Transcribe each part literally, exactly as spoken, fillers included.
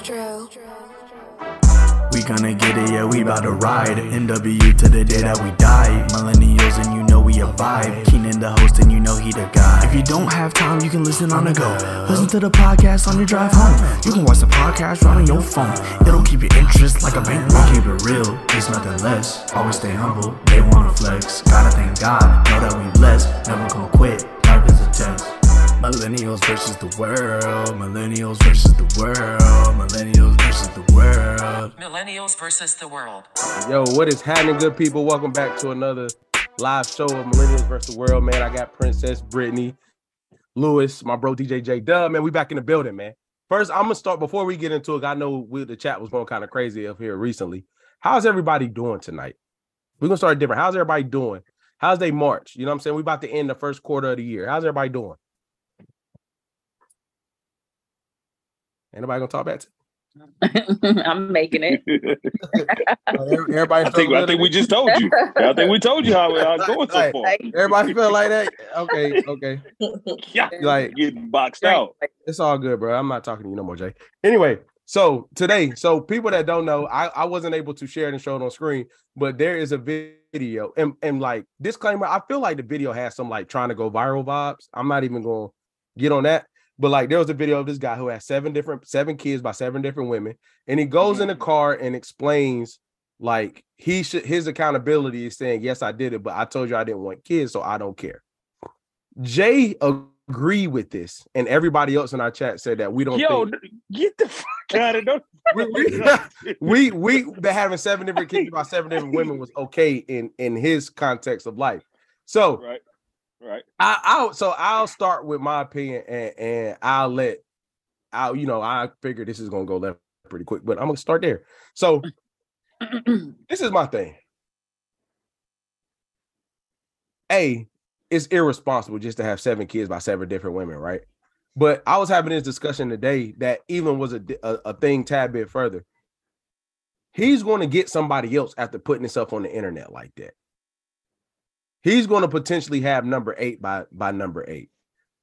We gonna get it, yeah, we bout to ride. M W to the day that we die. Millennials and you know we a vibe. Keenan the host and you know he the guy. If you don't have time, you can listen on the go. Listen to the podcast on your drive home. You can watch the podcast right on your phone. It'll keep your interest like a bankroll. Keep it real, it's nothing less. Always stay humble, they wanna flex. Gotta thank God, know that we blessed. Never gonna quit, life is a test. Millennials versus the world. Millennials versus the world. Millennials versus the world. Millennials versus the world. Yo, what is happening, good people? Welcome back to another live show of Millennials versus the world, man. I got Princess Brittany Lewis, my bro D J J Dub, man. We back in the building, man. First, I'm gonna start before we get into it. I know we, the chat was going kind of crazy up here recently. How's everybody doing tonight? We're gonna start different. How's everybody doing? How's they March? You know what I'm saying? We about to end the first quarter of the year. How's everybody doing? Ain't nobody gonna talk back to me? I'm making it. Everybody, I think, I think we just told you. I think we told you how it's going so far. Like, everybody feel like that? Okay, okay. Yeah, like getting boxed out. It's all good, bro. I'm not talking to you no more, Jay. Anyway, so today, so people that don't know, I, I wasn't able to share it and show it on screen, but there is a video, and and like disclaimer, I feel like the video has some like trying to go viral vibes. I'm not even gonna get on that. But like there was a video of this guy who has seven different seven kids by seven different women, and he goes in the car and explains like he should his accountability is saying, yes, I did it, but I told you I didn't want kids, so I don't care. Jay agreed with this, and everybody else in our chat said that we don't Yo, think get the fuck out of don't we we, we that having seven different kids by seven different women was okay in, in his context of life. So right. Right. I, I'll so I'll start with my opinion, and, and I'll let I'll you know I figure this is gonna go left pretty quick, but I'm gonna start there. So this is my thing. A, it's irresponsible just to have seven kids by seven different women, right? But I was having this discussion today that even was a a, a thing tad bit further. He's going to get somebody else after putting himself on the internet like that. He's going to potentially have number eight by, by number eight.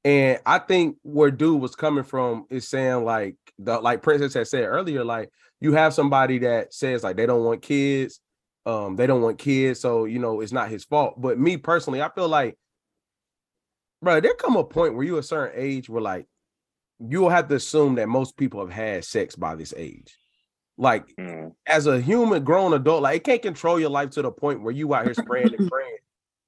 And I think where dude was coming from is saying like, the, like Princess had said earlier, like you have somebody that says like, they don't want kids. Um, they don't want kids. So, you know, it's not his fault. But me personally, I feel like, bro, there come a point where you a certain age where like, you will have to assume that most people have had sex by this age. Like mm. as a human grown adult, like it can't control your life to the point where you out here spraying and praying.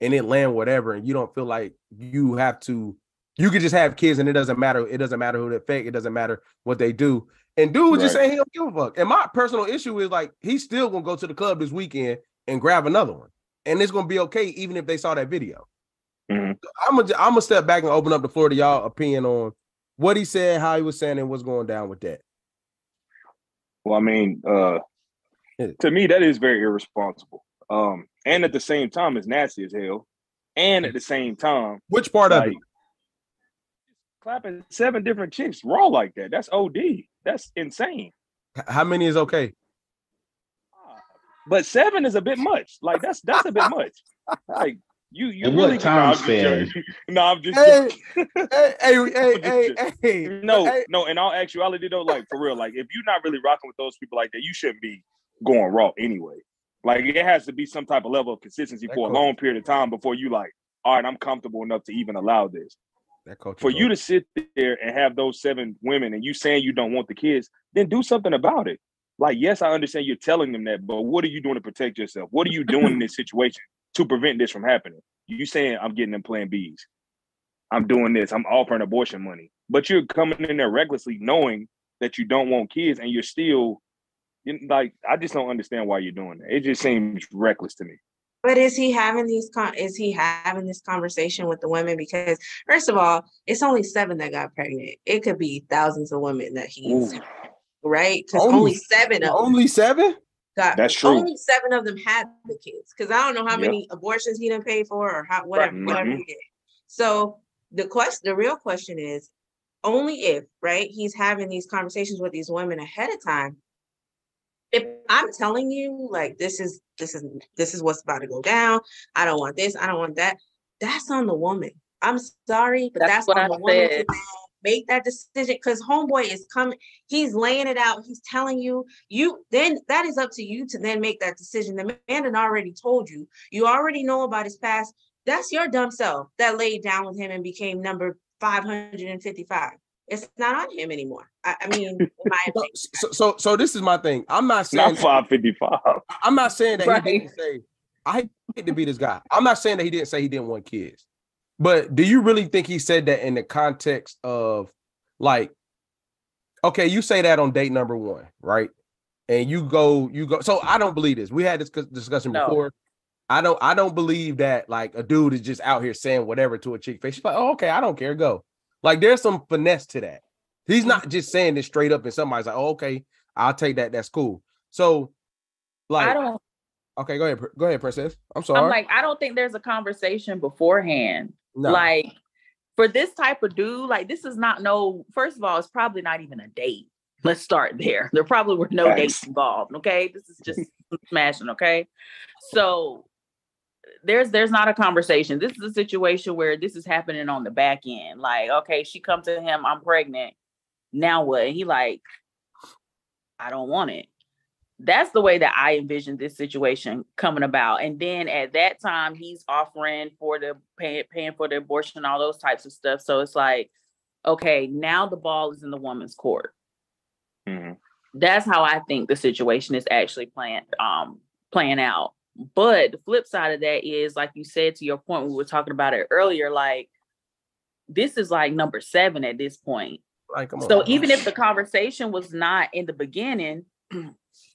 And it land whatever, and you don't feel like you have to. You could just have kids, and it doesn't matter. It doesn't matter who they affect. It doesn't matter what they do. And dude was right. just saying he don't give a fuck. And my personal issue is like he's still gonna go to the club this weekend and grab another one, and it's gonna be okay even if they saw that video. Mm-hmm. So I'm gonna I'm gonna step back and open up the floor to y'all opinion on what he said, how he was saying, and what's going down with that. Well, I mean, uh, to me that is very irresponsible. Um, and at the same time, it's nasty as hell. And at the same time, which part like, of it? Clapping seven different chicks raw like that. That's O D. That's insane. How many is okay? But seven is a bit much. Like that's that's a bit much. Like you, you and really. Time span. No, I'm just. Hey, hey, hey, hey, hey, hey. No, hey. no. In all actuality, though, like for real, like if you're not really rocking with those people like that, you shouldn't be going raw anyway. Like, it has to be some type of level of consistency that for coach. a long period of time before you like, all right, I'm comfortable enough to even allow this. That coach for coach. you to sit there and have those seven women and you saying you don't want the kids, then do something about it. Like, yes, I understand you're telling them that, but what are you doing to protect yourself? What are you doing in this situation to prevent this from happening? You saying, I'm getting them plan Bs. I'm doing this. I'm offering abortion money. But you're coming in there recklessly knowing that you don't want kids and you're still... Like, I just don't understand why you're doing that. It just seems reckless to me. But is he having these? Con- is he having this conversation with the women? Because first of all, it's only seven that got pregnant. It could be thousands of women that he's Ooh. right. Because only, only seven. Of only them seven. Got, That's true. Only seven of them had the kids. Because I don't know how yep. many abortions he done paid for or how whatever. Right. whatever mm-hmm. he did. So the question, the real question is, only if right he's having these conversations with these women ahead of time. If I'm telling you, like, this is this is this is what's about to go down. I don't want this. I don't want that. That's on the woman. I'm sorry, but that's, that's what on I the said. woman. make that decision, because homeboy is coming, he's laying it out, he's telling you, you then that is up to you to then make that decision. The man had already told you, you already know about his past. That's your dumb self that laid down with him and became number five hundred fifty-five. It's not on him anymore. I, I mean, in my opinion. So, so, so this is my thing. I'm not saying not five fifty-five. I'm not saying that right. He didn't say, I hate to be this guy. I'm not saying that he didn't say he didn't want kids. But do you really think he said that in the context of, like, okay, you say that on date number one, right? And you go, you go. So I don't believe this. We had this discussion no. before. I don't, I don't believe that, like, a dude is just out here saying whatever to a chick face. She's like, oh, okay, I don't care, go. Like, there's some finesse to that. He's not just saying this straight up and somebody's like, oh, okay, I'll take that. That's cool. So, like, I don't. Okay, go ahead. Go ahead, Princess. I'm sorry. I'm like, I don't think there's a conversation beforehand. No. Like, for this type of dude, like, this is not no, first of all, it's probably not even a date. Let's start there. There probably were no Thanks. dates involved. Okay. This is just smashing. Okay. So there's, there's not a conversation. This is a situation where this is happening on the back end. Like, okay, she comes to him, I'm pregnant. Now what? And he like, I don't want it. That's the way that I envisioned this situation coming about. And then at that time, he's offering for the pay, paying for the abortion, all those types of stuff. So it's like, okay, now the ball is in the woman's court. Mm-hmm. That's how I think the situation is actually playing um, playing out. But the flip side of that is, like you said, to your point, we were talking about it earlier, like, this is like number seven at this point. Like, come on. So even if the conversation was not in the beginning,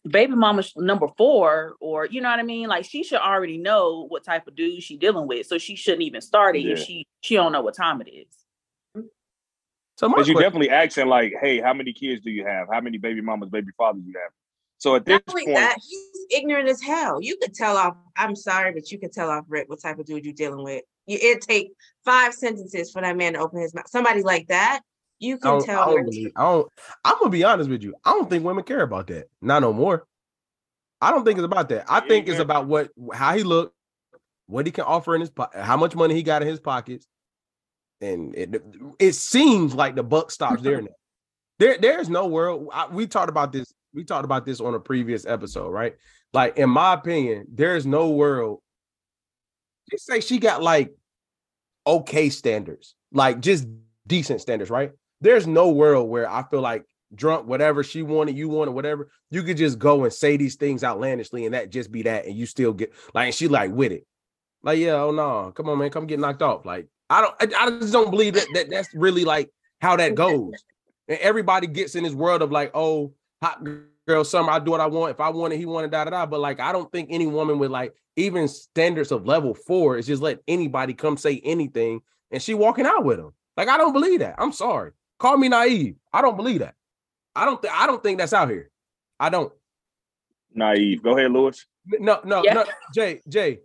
baby mama number four, or you know what I mean, like, she should already know what type of dude she dealing with, so she shouldn't even start it yeah. if she she don't know what time it is. So much you're definitely asking, like, hey, how many kids do you have? How many baby mamas, baby fathers you have? So at this Not point, like that, he's ignorant as hell. You could tell off. I'm sorry, but you could tell off Rick what type of dude you're dealing with. You, it'd take five sentences for that man to open his mouth. Somebody like that. You can I tell. I don't believe, I don't, I'm gonna be honest with you. I don't think women care about that. Not no more. I don't think it's about that. I yeah, think it's about what, how he looked, what he can offer in his pocket, how much money he got in his pockets, and it it seems like the buck stops there now. There, there's no world. I, we talked about this. We talked about this on a previous episode, right? Like, in my opinion, there's no world. Just say she got like okay standards, like just decent standards, right? There's no world where I feel like drunk, whatever she wanted, you wanted, whatever, you could just go and say these things outlandishly and that just be that, and you still get like, and she like with it. Like, yeah, oh no, come on, man, come get knocked off. Like, I don't, I, I just don't believe that, that that's really like how that goes. And everybody gets in this world of like, oh, hot girl summer, I do what I want. If I want it, he wanted, da da da. But like, I don't think any woman with like even standards of level four is just let anybody come say anything and she walking out with him. Like, I don't believe that. I'm sorry. Call me naive. I don't believe that. I don't. Th- I don't think that's out here. I don't. Naive. Go ahead, Lewis. No, no, yeah. no. Jay, Jay.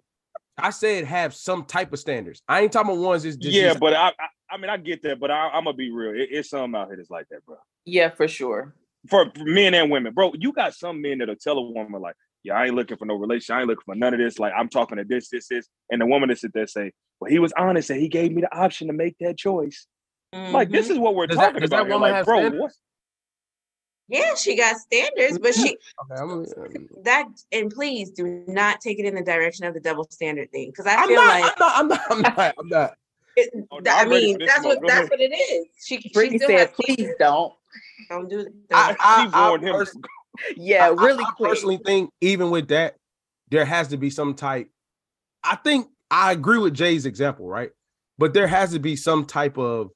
I said have some type of standards. I ain't talking about ones. Just, just, yeah, just... but I, I. I mean, I get that, but I, I'm gonna be real. It, it's some out here that's like that, bro. Yeah, for sure. For men and women, bro. You got some men that'll tell a woman like, "Yeah, I ain't looking for no relationship. I ain't looking for none of this. Like, I'm talking to this, this, this," and the woman that sit there say, "Well, he was honest and he gave me the option to make that choice." Mm-hmm. Like, this is what we're does talking that, does about. That woman like, have bro, what? Yeah, she got standards, but she okay, I'm, I'm, that and please do not take it in the direction of the double standard thing, because I I'm feel not, like I'm not, I'm not, I'm not, I'm not. It, oh, no, I mean, that's what that's ahead. What it is. She, she still said, "Please don't, don't do that." I, I, I, I, I pers- yeah, really. I, I, I personally think even with that, there has to be some type. I think I agree with Jay's example, right? But there has to be some type of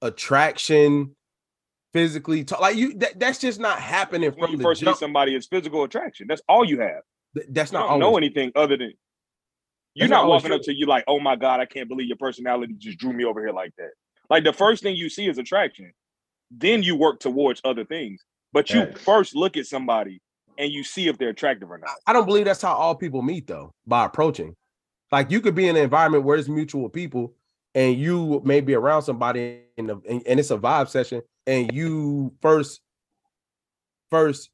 attraction, physically, t- like you. That, that's just not happening when from you the first jump. Meet somebody. It's physical attraction. That's all you have. Th- that's you not. Don't know anything other than you're not, not walking true. Up to you like, oh my God, I can't believe your personality just drew me over here like that. Like, the first thing you see is attraction. Then you work towards other things. But you yes. first look at somebody and you see if they're attractive or not. I don't believe that's how all people meet though, by approaching. Like, you could be in an environment where it's mutual people. And you may be around somebody in the, and, and it's a vibe session, and you first first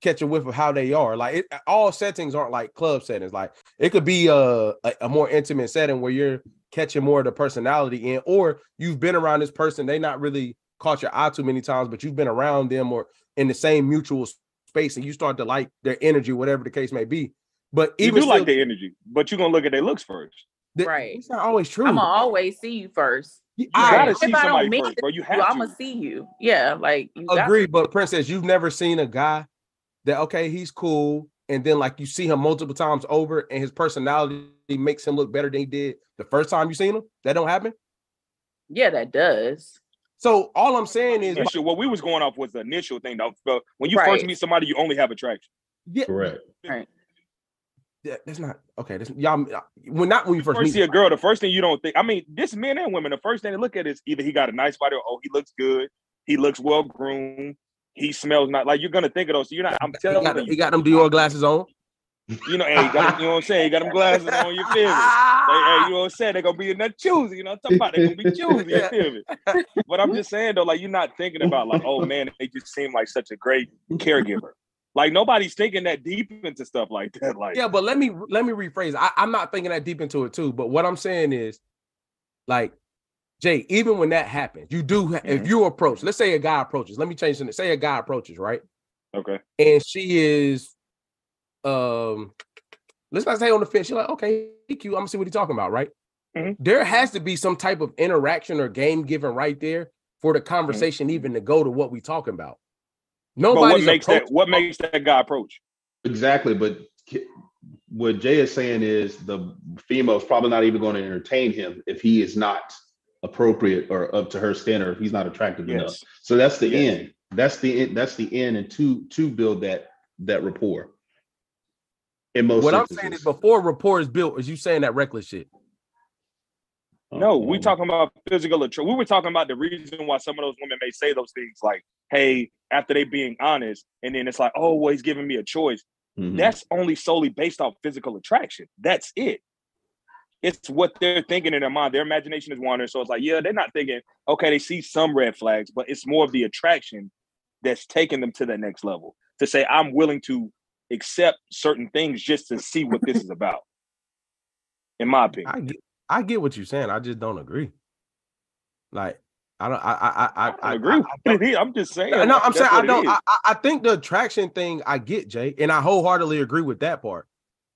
catch a whiff of how they are. Like, it, all settings aren't like club settings. Like, it could be a, a, a more intimate setting where you're catching more of the personality in, or you've been around this person. They not really caught your eye too many times, but you've been around them or in the same mutual space and you start to like their energy, whatever the case may be. But even you do still, like their energy, but you're gonna look at their looks first. That, right. It's not always true. I'm gonna always see you first. You I, gotta if see I somebody don't first, bro. You have you, to. I'm gonna see you. Yeah, like you agree, but Princess, you've never seen a guy that okay, he's cool, and then like you see him multiple times over, and his personality makes him look better than he did the first time you seen him. That don't happen. Yeah, that does. So all I'm saying is, initial, what we was going off was the initial thing. Though, when you right. first meet somebody, you only have attraction. Yeah, correct. Right. Yeah, that's not okay. That's, y'all, when not when you first, first meet see a girl, the first thing you don't think. I mean, this men and women, the first thing they look at is either he got a nice body, or oh, he looks good, he looks well groomed, he smells not like you're gonna think of those. So you're not. I'm telling he got, you, he got them Dior glasses on. You know, hey, you, got, you know what I'm saying? You got them glasses on, you feel me? Like, hey, you know what I'm saying? They're going to be in that choosy, you know what I'm talking about? They're going to be choosy, you feel me? But I'm just saying, though, like, you're not thinking about, like, oh, man, they just seem like such a great caregiver. Like, nobody's thinking that deep into stuff like that. Like, yeah, but let me let me rephrase. I, I'm not thinking that deep into it, too. But what I'm saying is, like, Jay, even when that happens, you do, mm-hmm. if you approach, let's say a guy approaches, let me change something. Say a guy approaches, right? Okay. And she is... Um, let's not say on the fence. You're like, okay, cute. I'm gonna see what he's talking about, right? Mm-hmm. There has to be some type of interaction or game given right there for the conversation mm-hmm. even to go to what we talking about. Nobody. What makes that? What makes that guy approach? Exactly. But what Jay is saying is the female is probably not even going to entertain him if he is not appropriate or up to her standard. If he's not attractive yes. enough. So that's the yes. end. That's the end. That's the end. And to to build that that rapport. What sentences. I'm saying is before rapport is built, is you saying that reckless shit? No, we're talking about physical attraction. We were talking about the reason why some of those women may say those things like, hey, after they being honest, and then it's like, oh, well, he's giving me a choice. Mm-hmm. That's only solely based off physical attraction. That's it. It's what they're thinking in their mind. Their imagination is wandering. So it's like, yeah, they're not thinking, okay, they see some red flags, but it's more of the attraction that's taking them to that next level. To say, I'm willing to accept certain things just to see what this is about, in my opinion. I get, I get what you're saying. I just don't agree. Like, I don't, I, I, I, I, I agree. I, I don't. I'm just saying. No, like, I'm saying I don't. I, I think the attraction thing I get, Jay, and I wholeheartedly agree with that part.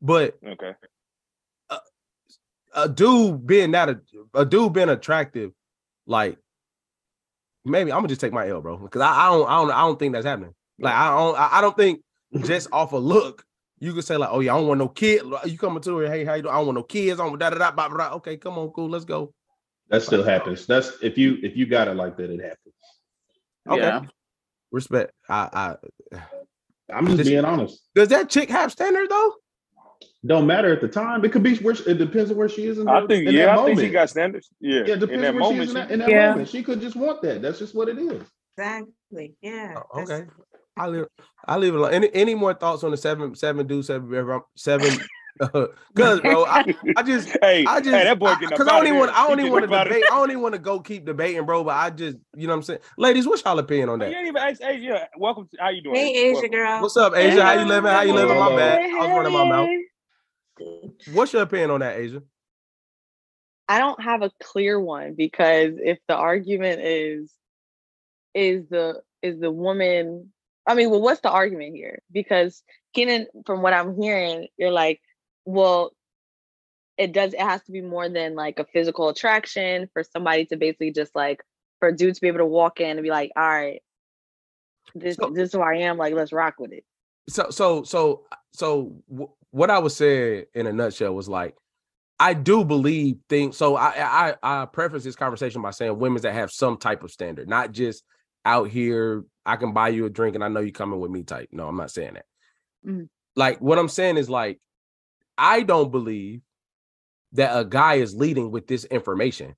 But okay, a, a dude being that a, a dude being attractive, like maybe I'm gonna just take my L, bro, because I, I don't, I don't, I don't think that's happening. Like, I don't, I don't think. Just off a look, you could say like, "Oh yeah, I don't want no kid." You coming to her? Hey, how you doing? I don't want no kids. I don't da da da blah, blah. Okay, come on, cool, let's go. That still happens. That's if you if you got it like that, it happens. Okay, yeah. Respect. I, I I'm just does, being honest. Does that chick have standards though? Don't matter at the time. It could be where she, it depends on where she is. In the, I think in yeah, that I moment. think she got standards. Yeah, yeah. It depends in that where moment, she is in that, in that yeah. moment. She could just want that. That's just what it is. Exactly. Yeah. Oh, okay. I live. I live alone. Any, any more thoughts on the seven, seven, do seven, seven? Uh, Cause, bro, I, I just, hey, I just, hey, that boy because I, I don't even want, I don't even want to debate. I don't even want to go keep debating, bro. But I just, you know, what I'm saying, ladies, what's y'all opinion on that? You ain't even ask Asia. Welcome. To, how you doing? Hey, Asia girl. What's up, Asia? Hey. How you living? How you living? My bad. I was running my mouth. What's your opinion on that, Asia? I don't have a clear one because if the argument is, is the is the woman. I mean, well, what's the argument here? Because Keenan, from what I'm hearing, you're like, well, it does. It has to be more than like a physical attraction for somebody to basically just like for a dude to be able to walk in and be like, all right, this so, this is who I am. Like, let's rock with it. So, so, so, so, w- what I was saying in a nutshell was like, I do believe things. So, I, I I preface this conversation by saying women that have some type of standard, not just out here. I can buy you a drink and I know you coming with me type. No, I'm not saying that. Mm. Like what I'm saying is like, I don't believe that a guy is leading with this information.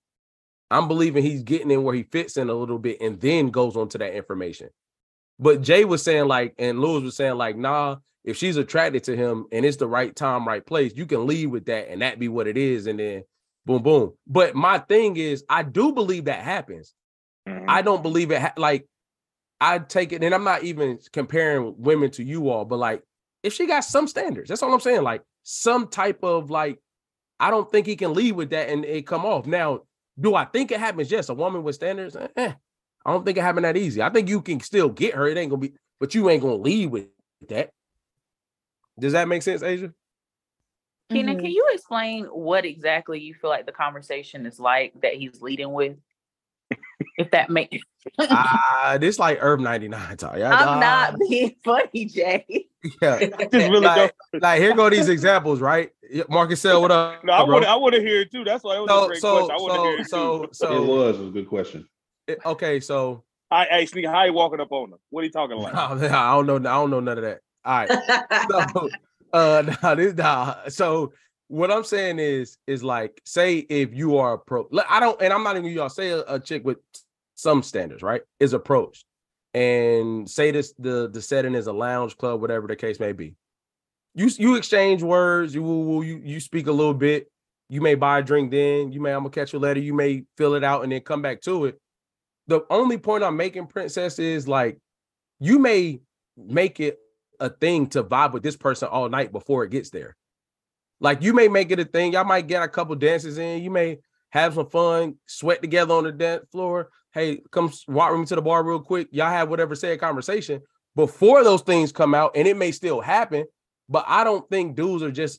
I'm believing he's getting in where he fits in a little bit and then goes on to that information. But Jay was saying like, and Lewis was saying like, nah, if she's attracted to him and it's the right time, right place, you can lead with that and that be what it is. And then boom, boom. But my thing is, I do believe that happens. Mm. I don't believe it. Ha- like, I take it, and I'm not even comparing women to you all, but like, if she got some standards, that's all I'm saying. Like some type of like, I don't think he can lead with that and it come off. Now, do I think it happens? Yes, a woman with standards. Eh, I don't think it happened that easy. I think you can still get her. It ain't gonna be, but you ain't gonna lead with that. Does that make sense, Asia? Keenan, mm-hmm. Can you explain what exactly you feel like the conversation is like that he's leading with? If that makes ah, uh, this like Herb ninety-nine talk. I'm uh, not being funny, Jay. Yeah, just really like, like here go these examples, right? Marcusell, what up? No, I want I want to hear it too. That's why it was so, a great so, question. I want to so, hear it so, too. So, it was, it was a good question. It, okay, so I actually how you walking up on them? What are you talking like? Nah, I don't know. I don't know none of that. All right. so, uh, nah, this, nah. So what I'm saying is, is like, say if you are a pro, I don't, and I'm not even y'all say a, a chick with some standards, right, is approached, and say this the the setting is a lounge club, whatever the case may be. You you exchange words, you will you you speak a little bit. You may buy a drink, then you may I'm gonna catch you later. You may fill it out and then come back to it. The only point I'm making, Princess, is like you may make it a thing to vibe with this person all night before it gets there. Like you may make it a thing. Y'all might get a couple dances in. You may have some fun, sweat together on the dance floor. Hey, come walk me to the bar real quick. Y'all have whatever said conversation before those things come out, and it may still happen. But I don't think dudes are just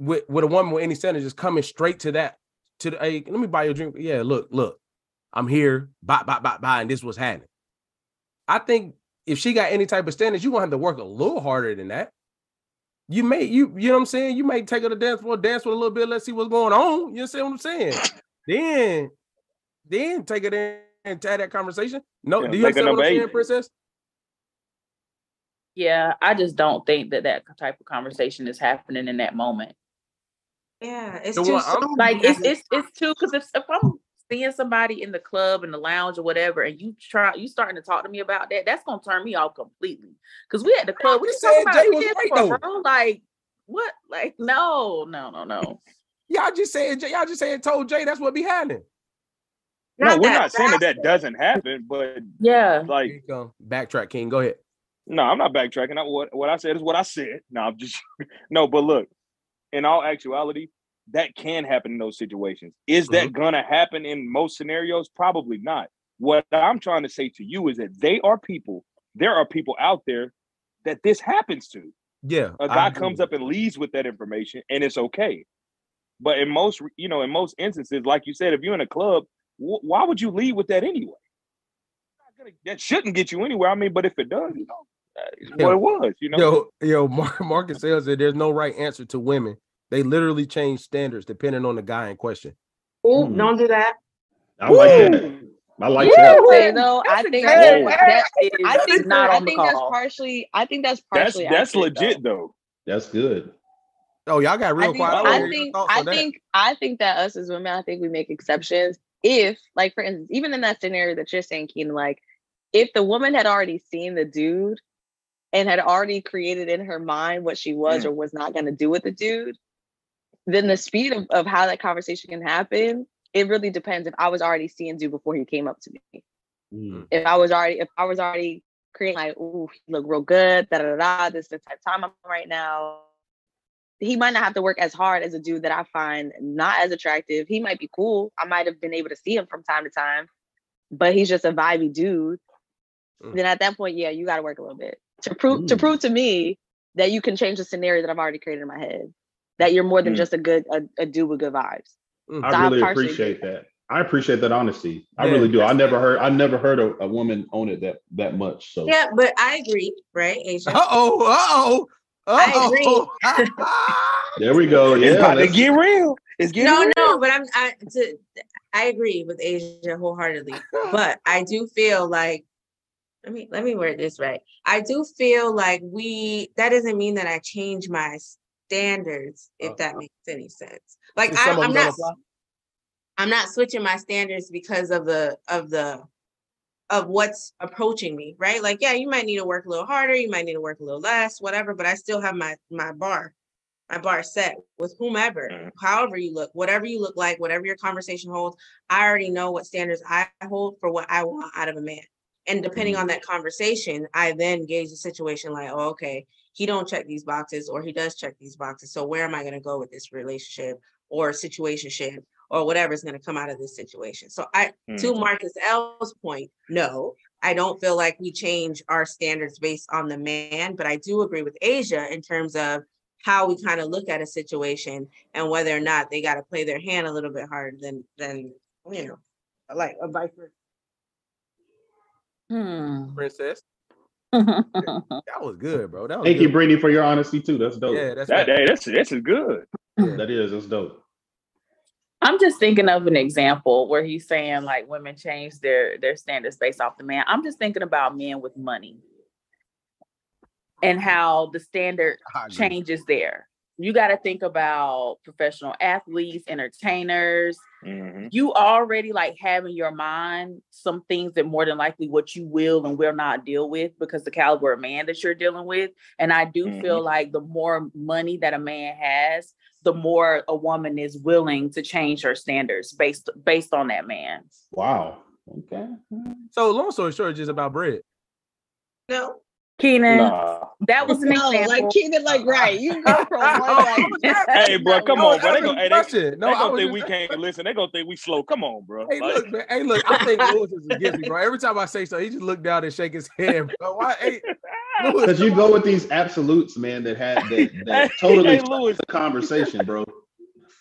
with, with a woman with any standards just coming straight to that. To the, hey, let me buy you a drink. Yeah, look, look, I'm here. Bye, bye, bye, bye. And this was happening. I think if she got any type of standards, you're gonna have to work a little harder than that. You may, you, you know what I'm saying? You may take her to dance floor, dance with a little bit, let's see what's going on. You understand what I'm saying? Then, then take it in and tag that conversation. No, yeah, do you understand what I'm saying, Princess? Yeah, I just don't think that that type of conversation is happening in that moment. Yeah, it's so just well, like it's it's it's too because if, if I'm seeing somebody in the club, in the lounge or whatever, and you try you starting to talk to me about that, that's gonna turn me off completely. Because we at the club, we just talking about it right, bro. Like what? Like no, no, no, no. y'all just saying, y'all just saying, told Jay that's what be happening. Not no, we're not saying that that doesn't happen, but yeah, like here you go. Backtrack, King. Go ahead. No, I'm not backtracking. I, what what I said is what I said. No, I'm just no. But look, in all actuality, that can happen in those situations. Is mm-hmm. that gonna happen in most scenarios? Probably not. What I'm trying to say to you is that they are people. There are people out there that this happens to. Yeah, a guy comes up and leaves with that information, and it's okay. But in most, you know, in most instances, like you said, if you're in a club, w- why would you leave with that anyway? Not gonna, that shouldn't get you anywhere. I mean, but if it does, you know, that's yo, what it was. You know, yo, yo, Mark, Marcus says that there's no right answer to women. They literally change standards depending on the guy in question. Oh, mm. Don't do that. I Ooh. Like that. I like Woo-hoo. That. Okay, no, I think that, that is, I think not I on think the that's call. Partially. I think that's partially. That's, that's legit though. though. That's good. Oh, y'all got real I think, quiet. I, I think. I think. That. I think that us as women, I think we make exceptions. If, like, for instance, even in that scenario that you're saying, Keenan, like, if the woman had already seen the dude and had already created in her mind what she was mm. or was not going to do with the dude. Then the speed of, of how that conversation can happen, it really depends if I was already seeing you before he came up to me. Mm. If I was already, if I was already creating like, ooh, he look real good, da da da, this is the type of time I'm on right now. He might not have to work as hard as a dude that I find not as attractive. He might be cool. I might have been able to see him from time to time, but he's just a vibey dude. Mm. Then at that point, yeah, you got to work a little bit to prove mm. to prove to me that you can change the scenario that I've already created in my head. That you're more than mm. just a good a, a dude with good vibes. So I really I appreciate that. that. I appreciate that honesty. I yeah, really do. I never heard I never heard a, a woman own it that that much. So yeah, but I agree, right, Asia? Uh oh, uh oh, I agree. There we go. Yeah, it's about to get real. It's getting no, real. no. But I'm I to, I agree with Asia wholeheartedly. But I do feel like. Let me let me word this right. I do feel like we. That doesn't mean that I change my. Standards, if oh, that makes any sense. Like I, I'm not, I'm not switching my standards because of the of the of what's approaching me, right? Like, yeah, you might need to work a little harder, you might need to work a little less, whatever. But I still have my my bar, my bar set with whomever, mm. however you look, whatever you look like, whatever your conversation holds. I already know what standards I hold for what I want out of a man, and depending mm. on that conversation, I then gauge the situation. Like, oh, okay. He don't check these boxes or he does check these boxes. So where am I going to go with this relationship or situationship or whatever is going to come out of this situation. So I, mm. to Marcus L's point, no, I don't feel like we change our standards based on the man, but I do agree with Asia in terms of how we kind of look at a situation and whether or not they got to play their hand a little bit harder than, than you know, like a biker. Hmm. Princess. That was good, bro. That was Thank good. you, Brittany, for your honesty too. That's dope. Yeah, that's that, hey, that's that's good. Yeah. That is, that's dope. I'm just thinking of an example where he's saying like women change their their standards based off the man. I'm just thinking about men with money and how the standard changes there. You got to think about professional athletes, entertainers. Mm-hmm. You already like have in your mind some things that more than likely what you will and will not deal with because the caliber of man that you're dealing with. And I do mm-hmm. feel like the more money that a man has, the more a woman is willing to change her standards based based on that man. Wow. Okay. So long story short, it's just about bread. No. Keenan, nah. that was an no, example. Like Keenan, like right, you. Know, oh, hey, bro, come no, on, bro. They gonna, hey, they, no, they gonna think we can't it. listen. They gonna think we slow. Come on, bro. Hey, like, look, man. Hey, look. I think Lewis is a gift, bro. Every time I say so, he just look down and shake his head, bro. Why? Because hey, you go with these absolutes, man. That had that, that totally hey, Lewis. the conversation, bro.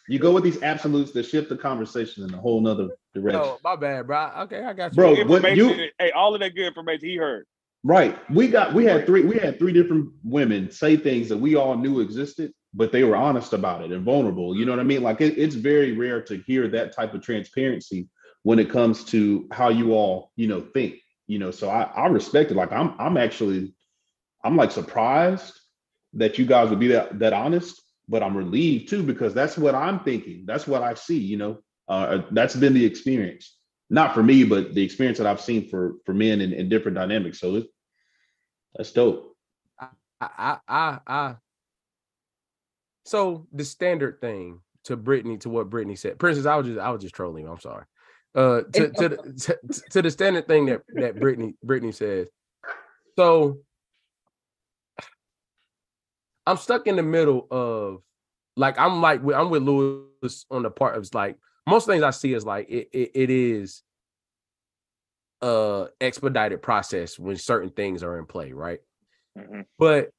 You go with these absolutes that shift the conversation in a whole nother direction. Oh, my bad, bro. Okay, I got you. Bro, what you? Hey, all of that good information he heard. Right. We got we had three we had three different women say things that we all knew existed, but they were honest about it and vulnerable. You know what I mean? Like it, it's very rare to hear that type of transparency when it comes to how you all, you know, think. You know, so I, I respect it. Like I'm I'm actually I'm like surprised that you guys would be that that honest, but I'm relieved too, because that's what I'm thinking. That's what I see, you know. Uh that's been the experience. Not for me, but the experience that I've seen for for men in, in different dynamics. So it, that's dope. I, I, I, I. So the standard thing to Brittany, to what Brittany said, Princess, I was just, I was just trolling. I'm sorry. Uh, to to the, to, to the standard thing that that Brittany Brittany says. So I'm stuck in the middle of, like, I'm like I'm with Lewis on the part of like. Most things I see is like it, it, it is a expedited process when certain things are in play, right? Mm-hmm. But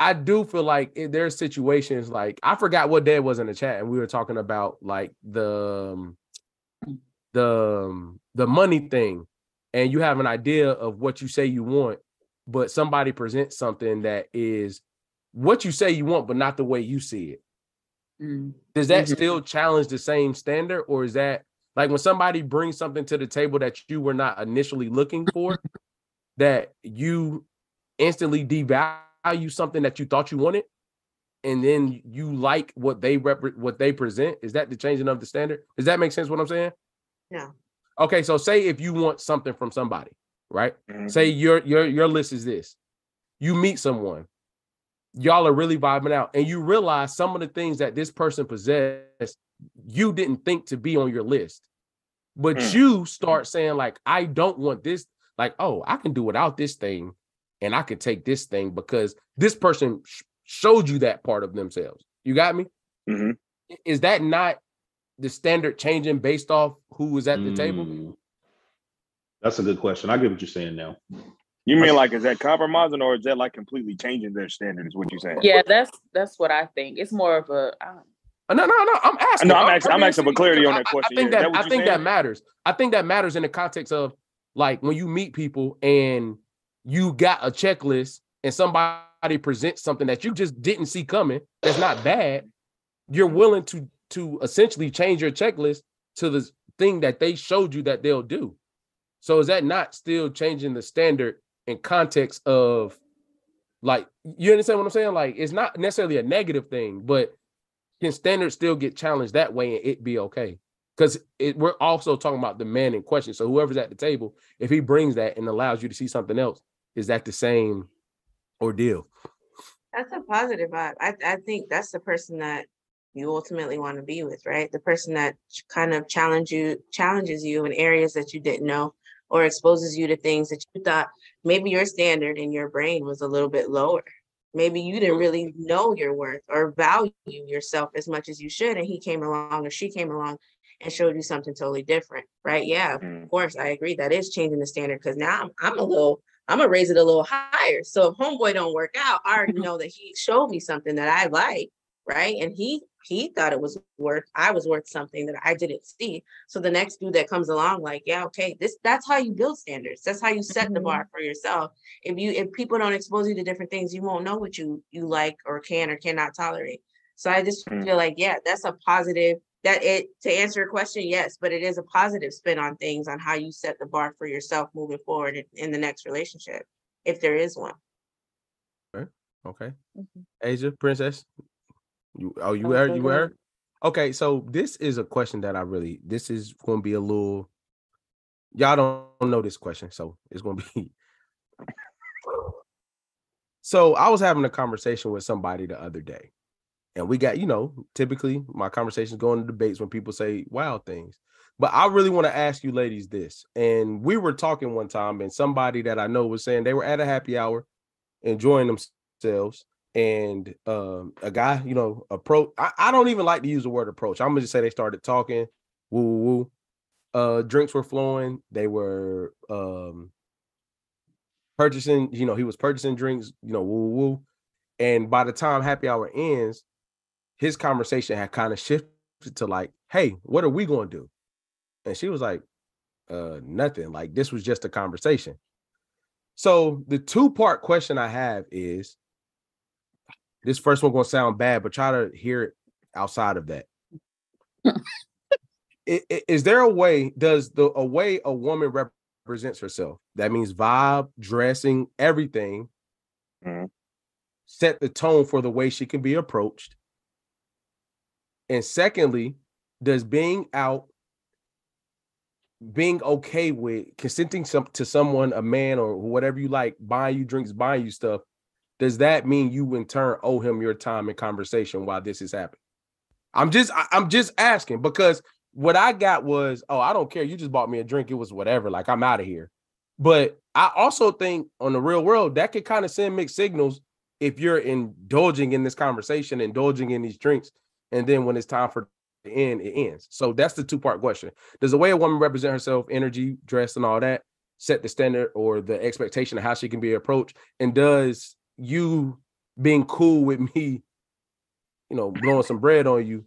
I do feel like it, there are situations like I forgot what day it was in the chat, and we were talking about like the the the money thing, and you have an idea of what you say you want, but somebody presents something that is what you say you want, but not the way you see it. Does that mm-hmm. still challenge the same standard, or is that like when somebody brings something to the table that you were not initially looking for, that you instantly devalue something that you thought you wanted, and then you like what they rep- what they present? Is that the changing of the standard? Does that make sense? What I'm saying? Yeah. Okay, so say if you want something from somebody, right? Mm-hmm. Say your your your list is this. You meet someone. Y'all are really vibing out, and you realize some of the things that this person possessed you didn't think to be on your list, but mm. you start saying like, I don't want this. Like, oh, I can do without this thing, and I can take this thing because this person sh- showed you that part of themselves. You got me? Mm-hmm. Is that not the standard changing based off who was at mm. the table? That's a good question. I get what you're saying now. You mean like, is that compromising, or is that like completely changing their standard? Is what you're saying? Yeah, that's that's what I think. It's more of a um... no, no, no. I'm asking. No, I'm asking. I'm, I'm asking for clarity on that question. I, I think yeah. that, that I think saying? that matters. I think that matters in the context of like when you meet people and you got a checklist and somebody presents something that you just didn't see coming. That's not bad. You're willing to to essentially change your checklist to the thing that they showed you that they'll do. So is that not still changing the standard? In context of like, you understand what I'm saying? Like, it's not necessarily a negative thing, but can standards still get challenged that way and it be okay? Because we're also talking about the man in question. So whoever's at the table, if he brings that and allows you to see something else, is that the same ordeal? That's a positive vibe. I, I think that's the person that you ultimately want to be with, right? The person that kind of challenge you, challenges you in areas that you didn't know, or exposes you to things that you thought maybe your standard in your brain was a little bit lower. Maybe you didn't really know your worth or value yourself as much as you should. And he came along or she came along and showed you something totally different, right? Yeah, mm-hmm. Of course, I agree. That is changing the standard, because now I'm, I'm a little, I'm gonna raise it a little higher. So if homeboy don't work out, I already know that he showed me something that I like, right? And he he thought it was worth, I was worth something that I didn't see. So the next dude that comes along, like, yeah, okay, this that's how you build standards. That's how you set mm-hmm. the bar for yourself. If you if people don't expose you to different things, you won't know what you you like or can or cannot tolerate. So I just mm-hmm. feel like, yeah, that's a positive. That it to answer your question, yes, but it is a positive spin on things, on how you set the bar for yourself moving forward in, in the next relationship, if there is one. Okay. Okay. Mm-hmm. Asia, Princess, you oh you were you were okay. So this is a question that I really this is going to be a little y'all don't know this question, so it's going to be. So I was having a conversation with somebody the other day. And we got, you know, typically my conversations go into debates when people say wild things. But I really want to ask you ladies this. And we were talking one time, and somebody that I know was saying they were at a happy hour enjoying themselves. And um, a guy, you know, approach. I, I don't even like to use the word approach. I'm going to just say they started talking. Woo, woo, woo. Uh, drinks were flowing. They were um, purchasing, you know, he was purchasing drinks, you know, woo, woo, woo. And by the time happy hour ends, his conversation had kind of shifted to like, hey, what are we going to do? And she was like, uh, nothing. Like, this was just a conversation. So the two part question I have is, this first one going to sound bad, but try to hear it outside of that. is, is there a way, does the a way a woman represents herself? That means vibe, dressing, everything. Mm-hmm. Set the tone for the way she can be approached. And secondly, does being out, being okay with consenting some, to someone, a man or whatever you like, buying you drinks, buying you stuff, does that mean you in turn owe him your time and conversation while this is happening? I'm just, I'm just asking, because what I got was, oh, I don't care. You just bought me a drink. It was whatever. Like, I'm out of here. But I also think on the real world, that could kind of send mixed signals if you're indulging in this conversation, indulging in these drinks. And then when it's time for the end, it ends. So that's the two-part question. Does the way a woman represent herself, energy, dress, and all that, set the standard or the expectation of how she can be approached? And does you being cool with me, you know, blowing some bread on you,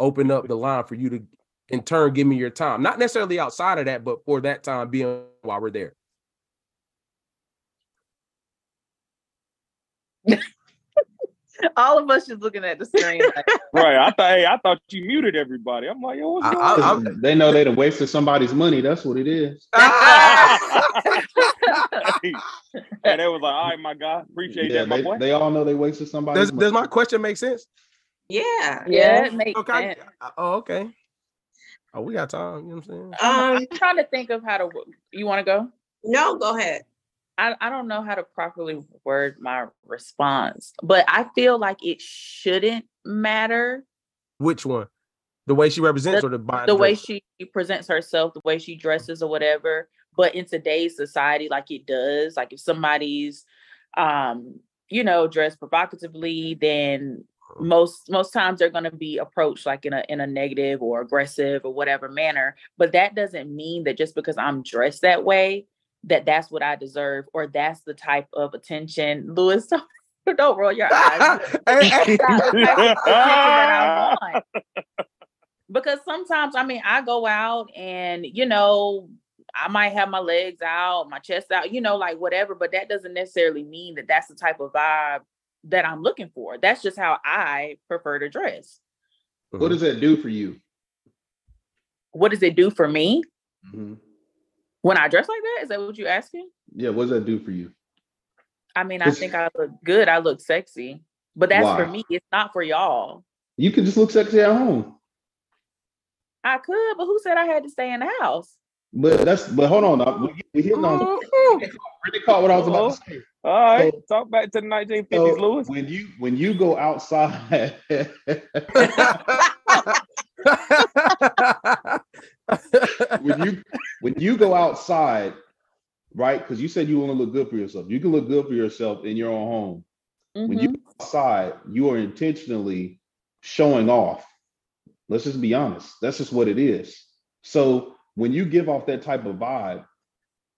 open up the line for you to, in turn, give me your time? Not necessarily outside of that, but for that time being while we're there. All of us just looking at the screen. Like, right. I thought hey, I thought you muted everybody. I'm like, yo, what's going I, on? I, I, they know they'd have wasted somebody's money. That's what it is. And they was like, all right, my God, appreciate yeah, that, my they, boy. They all know they wasted somebody's does, money. Does my question make sense? Yeah. Yeah, it makes okay. sense. Oh, okay. Oh, we got time. You know what I'm saying? Um, I'm trying to think of how to you want to go? No, go ahead. I, I don't know how to properly word my response, but I feel like it shouldn't matter. Which one? The way she represents the, or the body? The way she presents herself, the way she dresses or whatever. But in today's society, like it does, like if somebody's, um, you know, dressed provocatively, then most most times they're going to be approached like in a in a negative or aggressive or whatever manner. But that doesn't mean that just because I'm dressed that way, that that's what I deserve, or that's the type of attention. Lewis, don't, don't roll your eyes. Because sometimes, I mean, I go out and, you know, I might have my legs out, my chest out, you know, like whatever, but that doesn't necessarily mean that that's the type of vibe that I'm looking for. That's just how I prefer to dress. Mm-hmm. What does that do for you? What does it do for me? Mm-hmm. When I dress like that, is that what you're asking? Yeah, what does that do for you? I mean, I think I look good. I look sexy. But that's wow. for me. It's not for y'all. You can just look sexy at home. I could, but who said I had to stay in the house? But that's. But hold on. We're hitting on the, really caught what I was about to say. All right. So, talk back to the nineteen fifties, so Lewis. When you, when you go outside... when you when you go outside, right? Because you said you want to look good for yourself. You can look good for yourself in your own home. Mm-hmm. When you go outside, you are intentionally showing off. Let's just be honest. That's just what it is. So when you give off that type of vibe,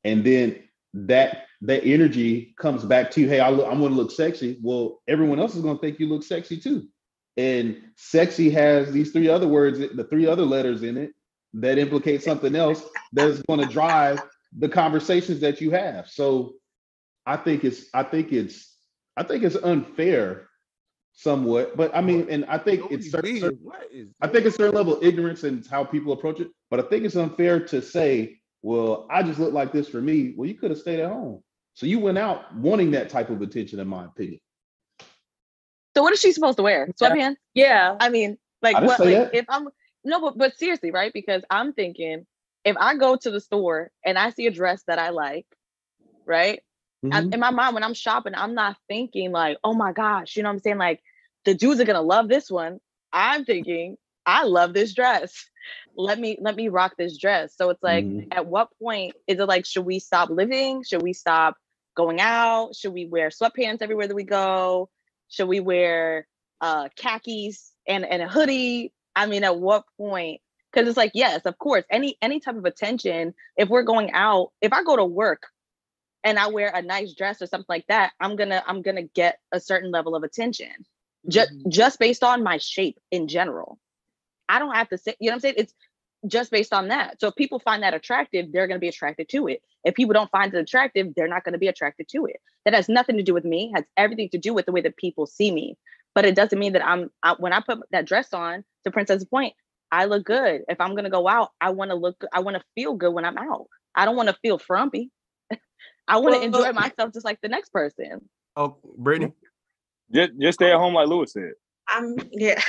and then that that energy comes back to you, hey, I look, I'm going to look sexy. Well, everyone else is going to think you look sexy too. And sexy has these three other words, the three other letters in it that implicate something else that's going to drive the conversations that you have. So I think it's, I think it's, I think it's unfair somewhat, but I mean, and I think what it's, certain, certain, what is I think it's certain level of ignorance and how people approach it, but I think it's unfair to say, well, I just look like this for me. Well, you could have stayed at home. So you went out wanting that type of attention, in my opinion. So what is she supposed to wear? Sweatpants? Yeah. I mean, like, what? Like, if I'm, no, but, but seriously, right? Because I'm thinking, if I go to the store and I see a dress that I like, right? Mm-hmm. I, in my mind, when I'm shopping, I'm not thinking like, oh my gosh, you know what I'm saying? Like, the dudes are going to love this one. I'm thinking, I love this dress. Let me, let me rock this dress. So it's like, mm-hmm. at what point is it like, should we stop living? Should we stop going out? Should we wear sweatpants everywhere that we go? Should we wear uh, khakis and, and a hoodie? I mean, at what point? Because it's like, yes, of course, any any type of attention, if we're going out, if I go to work and I wear a nice dress or something like that, I'm gonna I'm gonna get a certain level of attention just, mm-hmm. just based on my shape in general. I don't have to say, you know what I'm saying? It's just based on that. So if people find that attractive, they're gonna be attracted to it. If people don't find it attractive, they're not gonna be attracted to it. That has nothing to do with me, has everything to do with the way that people see me. But it doesn't mean that I'm, I, when I put that dress on, to Princess's point, I look good. If I'm gonna go out, I wanna look, I wanna feel good when I'm out. I don't wanna feel frumpy. I wanna well, enjoy myself just like the next person. Oh, Brittany? Just, just stay at home like Lewis said. I'm yeah.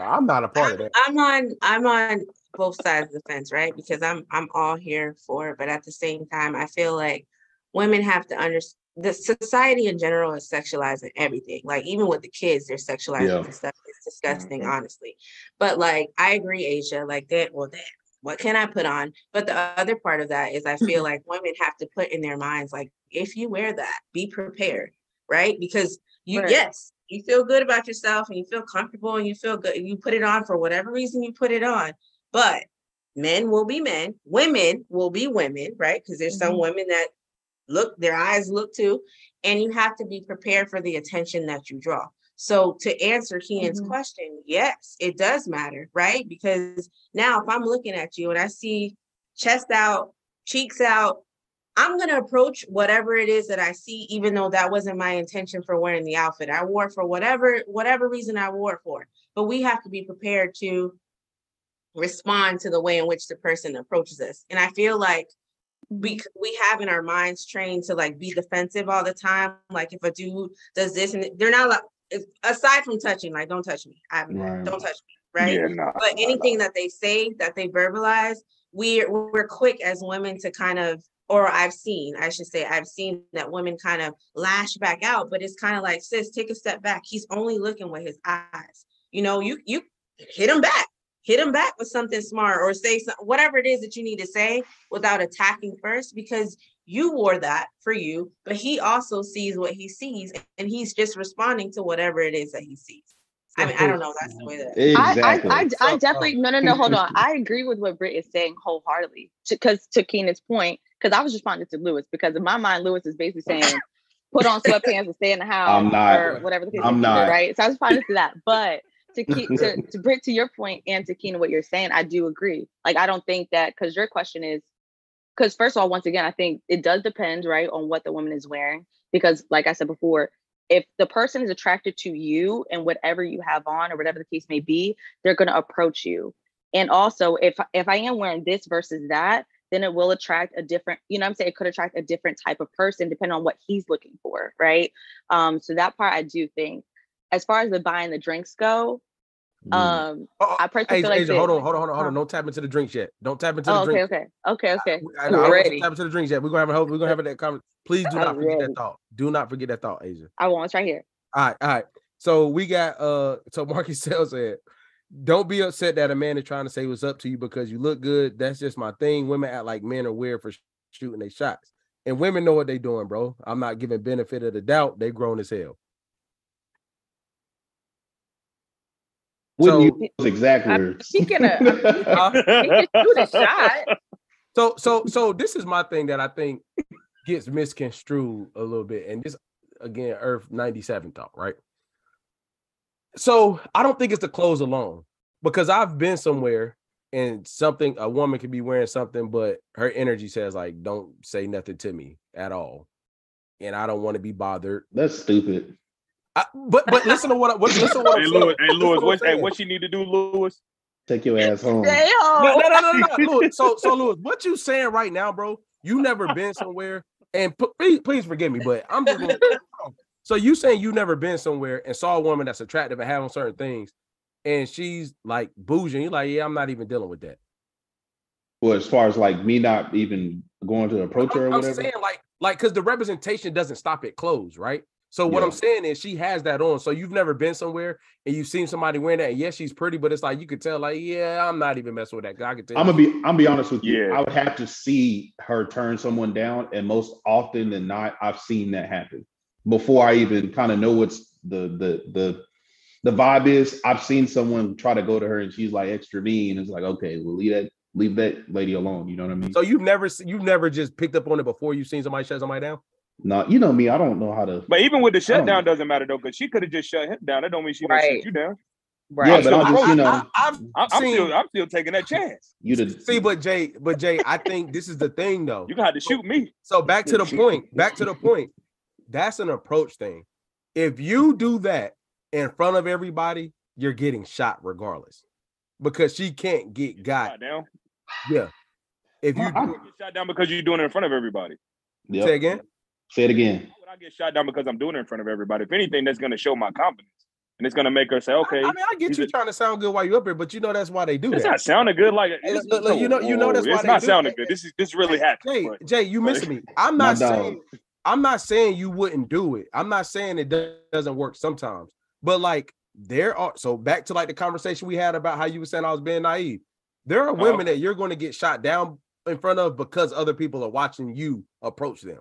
I'm not a part of that. I'm on I'm on both sides of the fence, right? Because I'm I'm all here for it, but at the same time, I feel like women have to understand the society in general is sexualizing everything. Like even with the kids, they're sexualizing yeah. and stuff. It's disgusting, mm-hmm. honestly. But like I agree, Asia, like that, well that what can I put on? But the other part of that is I feel like women have to put in their minds, like, if you wear that, be prepared, right? Because you right. yes. you feel good about yourself and you feel comfortable and you feel good. You put it on for whatever reason you put it on, but men will be men, women will be women, right? Because there's mm-hmm. some women that look, their eyes look too, and you have to be prepared for the attention that you draw. So to answer Keenan's mm-hmm. question, yes, it does matter, right? Because now if I'm looking at you and I see chest out, cheeks out, I'm going to approach whatever it is that I see, even though that wasn't my intention for wearing the outfit. I wore it for whatever, whatever reason I wore it for. But we have to be prepared to respond to the way in which the person approaches us. And I feel like we, we have in our minds trained to like be defensive all the time. Like if a dude does this and they're not like, aside from touching, like don't touch me, I right. don't touch me, right? Yeah, nah, but anything nah. that they say, that they verbalize, we're, we're quick as women to kind of, or I've seen, I should say, I've seen that women kind of lash back out, but it's kind of like, sis, take a step back. He's only looking with his eyes. You know, you you hit him back, hit him back with something smart or say some, whatever it is that you need to say without attacking first, because you wore that for you, but he also sees what he sees and he's just responding to whatever it is that he sees. I mean, I don't know. That's the way that exactly. I, I, I, so, I definitely, no, no, no, hold on. I agree with what Britt is saying wholeheartedly, because to, to Keenan's point, because I was responding to Lewis, because in my mind, Lewis is basically saying, put on sweatpants and stay in the house I'm not, or whatever the case I'm is, not. Right? So I was responding to that. But to, to, to Britt, to your point and to Keenan, what you're saying, I do agree. Like, I don't think that, because your question is, because first of all, once again, I think it does depend, right, on what the woman is wearing. Because like I said before, if the person is attracted to you and whatever you have on or whatever the case may be, they're going to approach you. And also, if if I am wearing this versus that, then it will attract a different, you know what I'm saying? It could attract a different type of person depending on what he's looking for, right? Um, so that part I do think. As far as the buying the drinks go, um, oh, I personally Asia, feel like Asia, hold on, hold on, hold on, hold on. Don't tap into the drinks yet. Don't tap into oh, the drinks. Okay, okay, okay, okay. I, I, I, I don't tap into the drinks yet. We're gonna have a hope. We're gonna have that comment. Please do not forget that thought. Do not forget that thought, Asia. I won't. It's right here. All right, all right. So we got. Uh, so Marcus Sell said, "Don't be upset that a man is trying to say what's up to you because you look good. That's just my thing. Women act like men are weird for sh- shooting their shots, and women know what they're doing, bro. I'm not giving benefit of the doubt. They grown as hell." Wouldn't so, use exact words. She can, uh, he can shoot a shot. So, so, so this is my thing that I think gets misconstrued a little bit. And this, again, Earth ninety-seven talk, right? So I don't think it's the clothes alone, because I've been somewhere and something, a woman could be wearing something, but her energy says like, don't say nothing to me at all. And I don't want to be bothered. That's stupid. I, but but listen to what, what listen to what I'm hey, Lewis, hey, Lewis, what, hey, what you need to do, Lewis? Take your ass home. Damn. No, no, no, no, no. Lewis, so, so Lewis, what you saying right now, bro? You never been somewhere, and p- please, please forgive me, but I'm just gonna, so you saying you never been somewhere and saw a woman that's attractive and having certain things, and she's like bougie. You're like, yeah, I'm not even dealing with that. Well, as far as like me not even going to approach her, or I'm whatever. Saying like, like, because the representation doesn't stop at clothes, right? So what yeah. I'm saying is she has that on. So you've never been somewhere and you've seen somebody wearing that. And yes, she's pretty, but it's like you could tell, like, yeah, I'm not even messing with that. I could tell. I'm gonna be, I'm gonna be honest with you. Yeah. I would have to see her turn someone down, and most often than not, I've seen that happen before I even kind of know what's the the the the vibe is. I've seen someone try to go to her, and she's like extra mean. It's like, okay, we'll leave that leave that lady alone. You know what I mean? So you've never you've never just picked up on it before you've seen somebody shut somebody down. No, you know me. I don't know how to. But even with the shutdown, doesn't matter though, because she could have just shut him down. That don't mean she right. didn't shut you down. Right. Yeah, but so I'm just, you know, I, I, I've I'm seen, still, I'm still taking that chance. You did. See, but Jay, but Jay, I think this is the thing though. You got to shoot me. So back to the point. Back to the point. That's an approach thing. If you do that in front of everybody, you're getting shot regardless, because she can't get got. Shot down. Yeah. If you well, do, get shot down because you're doing it in front of everybody. Yep. Say again. Say it again. Why would I get shot down because I'm doing it in front of everybody? If anything, that's going to show my confidence. And it's going to make her say, okay. I mean, I get you, you trying to sound good while you're up here, but you know that's why they do that. It's not sounding good. Like, it's, it's, like you know you know that's why they do that. It's not sounding good. This is this really happened. Jay, but, Jay, you missing me. I'm not saying I'm not saying you wouldn't do it. I'm not saying it doesn't work sometimes. But like there are, so back to like the conversation we had about how you were saying I was being naive. There are women oh. that you're going to get shot down in front of because other people are watching you approach them.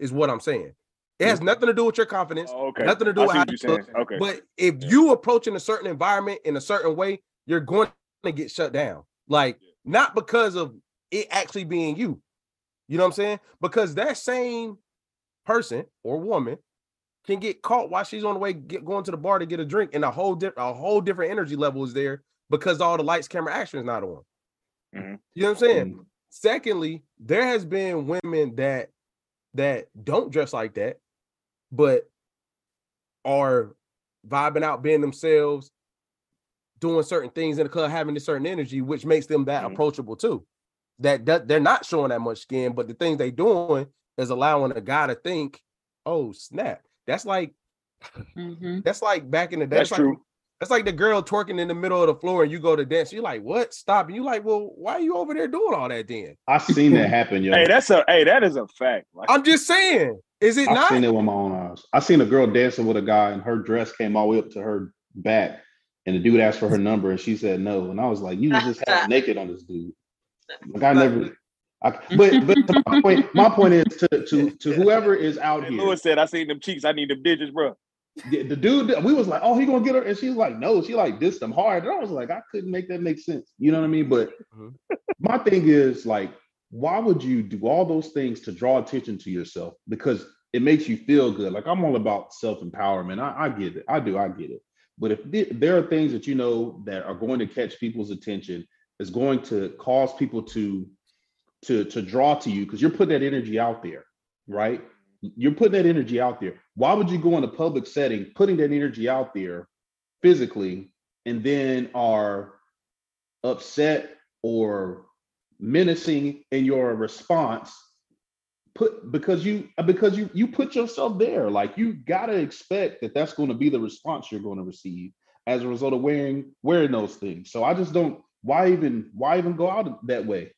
Is what I'm saying. It has nothing to do with your confidence. Oh, okay. Nothing to do with how you look. Okay. But if yeah. you approach in a certain environment in a certain way, you're going to get shut down. Like yeah. not because of it actually being you. You know what I'm saying? Because that same person or woman can get caught while she's on the way get, going to the bar to get a drink, and a whole di- a whole different energy level is there because all the lights, camera, action is not on. Mm-hmm. You know what I'm saying? Mm-hmm. Secondly, there has been women that that don't dress like that, but are vibing out, being themselves, doing certain things in the club, having a certain energy, which makes them that mm-hmm. approachable too. That, that they're not showing that much skin, but the things they're doing is allowing a guy to think, oh, snap. That's like, mm-hmm. that's like back in the day. That's, that's true. Like, that's like the girl twerking in the middle of the floor and you go to dance. You're like, what? Stop. And you're like, well, why are you over there doing all that then? I've seen that happen, yo. Hey, that's a hey, that is a fact. Like, I'm just saying. Is it I've not? I've seen it with my own eyes. I seen a girl dancing with a guy and her dress came all the way up to her back. And the dude asked for her number and she said no. And I was like, you was just half naked on this dude. Like I never I, but but to my point, my point is to to to whoever is out and here. Lewis said, I seen them cheeks, I need them digits, bro. The dude, we was like, oh, he gonna get her, and she's like, no, she like dissed him hard, and I was like, I couldn't make that make sense. You know what I mean? But mm-hmm. my thing is like, why would you do all those things to draw attention to yourself? Because it makes you feel good. Like I'm all about self empowerment. I, I get it. I do. I get it. But if th- there are things that you know that are going to catch people's attention, is going to cause people to to to draw to you because you're putting that energy out there, right? You're putting that energy out there. Why would you go in a public setting, putting that energy out there physically, and then are upset or menacing in your response? Put because you because you you put yourself there. Like you gotta expect that that's going to be the response you're going to receive as a result of wearing wearing those things. So I just don't. Why even why even go out that way?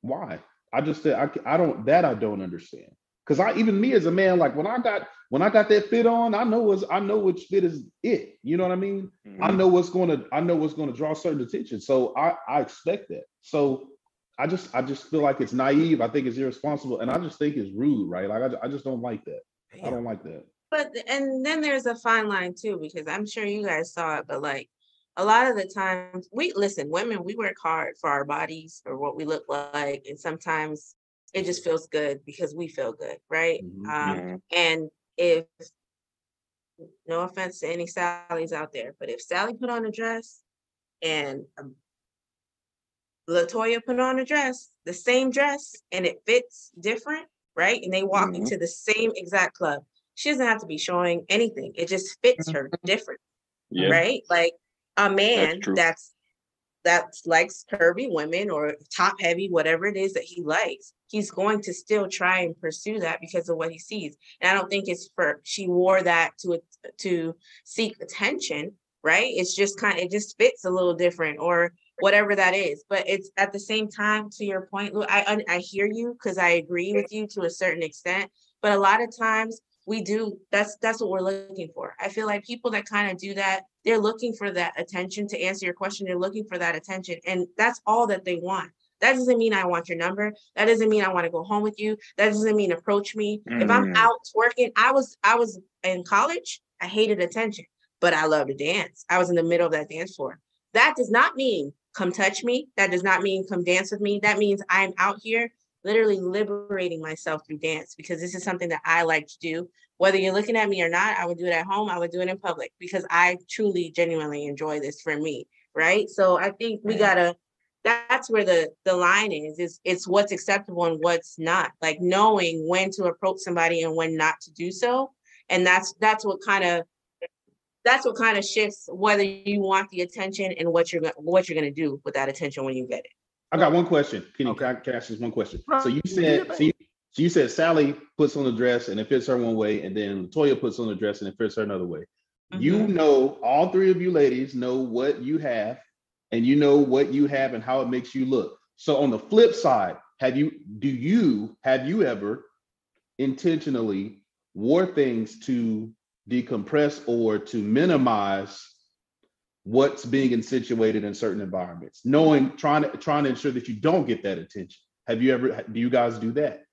Why? I just said I, I don't that I don't understand because I even me as a man, like when I got when I got that fit on, I know was I know which fit is it. You know what I mean? Mm-hmm. I know what's going to I know what's going to draw certain attention. So I, I expect that. So I just I just feel like it's naive. I think it's irresponsible. And I just think it's rude. Right. Like I, I just don't like that. Damn. I don't like that. But and then there's a fine line too, because I'm sure you guys saw it, but like a lot of the times we listen, women, we work hard for our bodies or what we look like. And sometimes it just feels good because we feel good. Right. Mm-hmm. Um, and if no offense to any Sally's out there, but if Sally put on a dress and um, LaToya put on a dress, the same dress, and it fits different, right? And they walk mm-hmm. into the same exact club. She doesn't have to be showing anything. It just fits her different, yeah. right? Like a man that's, that's that likes curvy women or top heavy, whatever it is that he likes, he's going to still try and pursue that because of what he sees. And I don't think it's for, she wore that to, to seek attention, right? It's just kind of, it just fits a little different or whatever that is. But it's at the same time, to your point, Lou, I, I hear you because I agree with you to a certain extent, but a lot of times we do, that's, that's what we're looking for. I feel like people that kind of do that, they're looking for that attention. To answer your question, they're looking for that attention. And that's all that they want. That doesn't mean I want your number. That doesn't mean I want to go home with you. That doesn't mean approach me. Mm. If I'm out twerking, I was, I was in college, I hated attention, but I loved to dance. I was in the middle of that dance floor. That does not mean come touch me. That does not mean come dance with me. That means I'm out here literally liberating myself through dance because this is something that I like to do. Whether you're looking at me or not, I would do it at home. I would do it in public because I truly, genuinely enjoy this for me. Right. So I think we gotta, that's where the, the line is, is it's what's acceptable and what's not, like knowing when to approach somebody and when not to do so. And that's, that's what kind of, that's what kind of shifts, whether you want the attention and what you're, what you're going to do with that attention when you get it. I got one question. Can you okay. can I ask just one question? So you said yeah, so, you, so you said Sally puts on a dress and it fits her one way, and then LaToya puts on a dress and it fits her another way. Mm-hmm. You know, all three of you ladies know what you have, and you know what you have and how it makes you look. So on the flip side, have you do you have you ever intentionally wore things to decompress or to minimize what's being insinuated in certain environments, knowing, trying to trying to ensure that you don't get that attention? Have you ever, do you guys do that?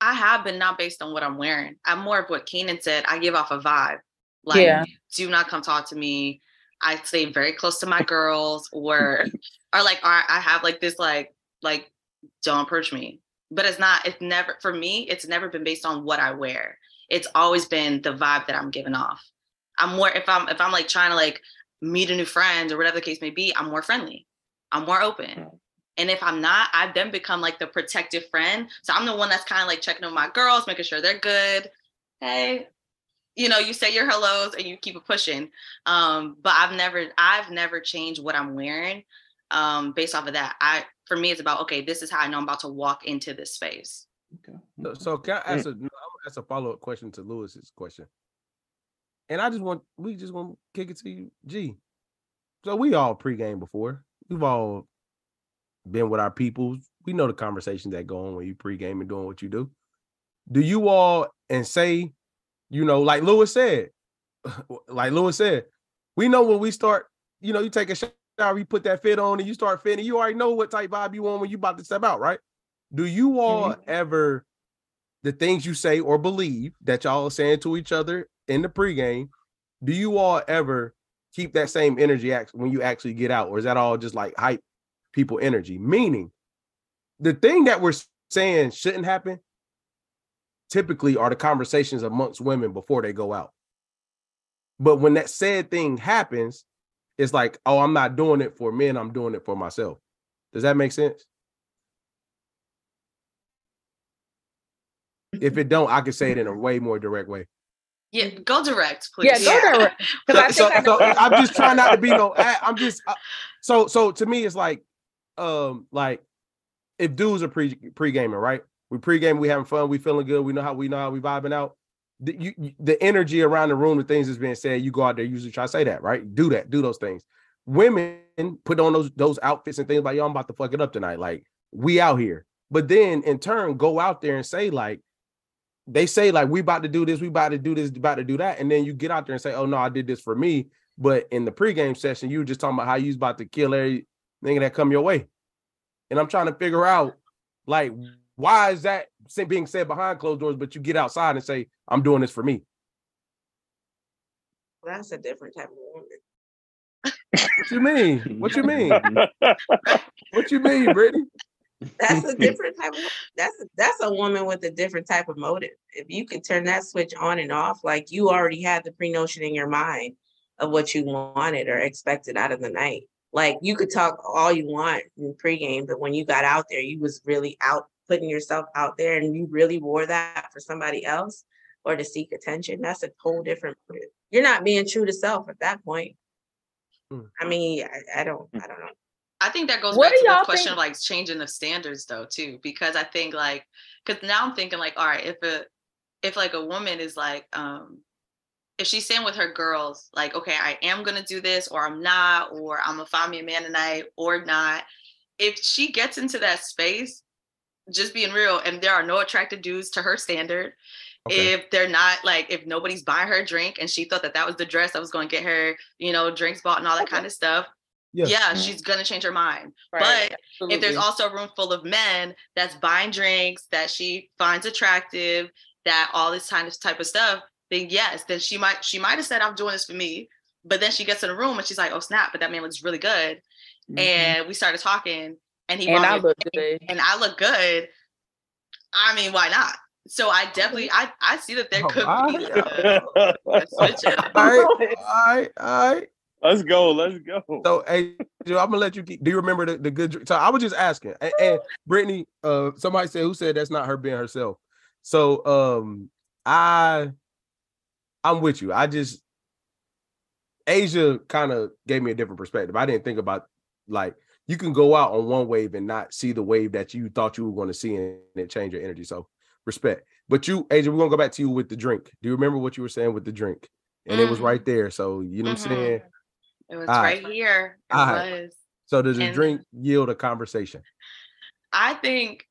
I have, but not based on what I'm wearing. I'm more of what Keenan said. I give off a vibe. Like, yeah. do not come talk to me. I stay very close to my girls or, or like, or I have like this, like, like, don't approach me. But it's not, it's never, for me, it's never been based on what I wear. It's always been the vibe that I'm giving off. I'm more, if I'm, if I'm like trying to like, meet a new friend or whatever the case may be, I'm more friendly. I'm more open. And if I'm not, I've then become like the protective friend. So I'm the one that's kind of like checking on my girls, making sure they're good. Hey, you know, you say your hellos and you keep it pushing. Um, but I've never, I've never changed what I'm wearing um, based off of that. I, for me, it's about, okay, this is how I know I'm about to walk into this space. Okay. So, so can I ask a, ask a follow-up question to Lewis's question? And I just want, we just want to kick it to you, G. So we all pregame before. We've all been with our people. We know the conversations that go on when you pregame and doing what you do. Do you all, and say, you know, like Lewis said, like Lewis said, we know when we start, you know, you take a shower, you put that fit on and you start fitting, you already know what type vibe you want when you about to step out, right? Do you all mm-hmm. ever, the things you say or believe that y'all are saying to each other in the pregame, do you all ever keep that same energy when you actually get out? Or is that all just like hype people energy? Meaning the thing that we're saying shouldn't happen typically are the conversations amongst women before they go out. But when that said thing happens, it's like, oh, I'm not doing it for men. I'm doing it for myself. Does that make sense? If it don't, I can say it in a way more direct way. Yeah, go direct, please. Yeah, go direct. So, I so, I so I'm just trying not to be no. I, I'm just I, so so. To me, it's like, um, like if dudes are pre pre gaming, right? We pre game, we having fun, we feeling good, we know how we know how we vibing out. The, you, the energy around the room, the things that's being said, you go out there, usually try to say that, right? Do that, do those things. Women put on those those outfits and things like, yo, I'm about to fuck it up tonight. Like we out here, but then in turn go out there and say like. They say like, we about to do this, we about to do this, about to do that. And then you get out there and say, oh no, I did this for me. But in the pregame session, you were just talking about how you was about to kill everything that come your way. And I'm trying to figure out like, why is that being said behind closed doors, but you get outside and say, I'm doing this for me. That's a different type of woman. What you mean? What you mean? What you mean, Brittany? That's a different type of that's a, that's a woman with a different type of motive. If you can turn that switch on and off, like you already had the pre-notion in your mind of what you wanted or expected out of the night. Like you could talk all you want in pregame, but when you got out there, you was really out putting yourself out there, and you really wore that for somebody else or to seek attention. That's a whole different motive. You're not being true to self at that point. I mean, I, I don't, I don't know. I think that goes what back to the question think? of like changing of standards though, too, because I think like, cause now I'm thinking like, all right, if a, if like a woman is like, um, if she's saying with her girls, like, okay, I am going to do this, or I'm not, or I'm gonna find me a man tonight or not. If she gets into that space, just being real, and there are no attractive dudes to her standard, okay. If they're not like, if nobody's buying her a drink and she thought that that was the dress that was going to get her, you know, drinks bought and all that okay. kind of stuff. Yes. Yeah. Mm-hmm. She's going to change her mind. Right. But Absolutely. If there's also a room full of men that's buying drinks that she finds attractive, that all this kind of type of stuff, then yes, then she might, she might've said, I'm doing this for me, but then she gets in the room and she's like, oh snap, but that man looks really good. Mm-hmm. And we started talking and he, and I, look good. and I look good. I mean, why not? So I definitely, I, I see that there could oh, be a, a switch up. All right, all right, all right. Let's go, let's go. So, hey, Joe, I'm gonna let you keep, do you remember the, the good, so I was just asking, and, and Brittany, uh, somebody said, who said that's not her being herself? So um, I, I'm with you. I just, Asia kind of gave me a different perspective. I didn't think about, like, you can go out on one wave and not see the wave that you thought you were gonna see and it change your energy, so. Respect. But you, Asia, we're going to go back to you with the drink. Do you remember what you were saying with the drink? And mm-hmm. it was right there. So, you know mm-hmm. what I'm saying? It was All right here. It All was. Right. So does and a drink yield a conversation? I think,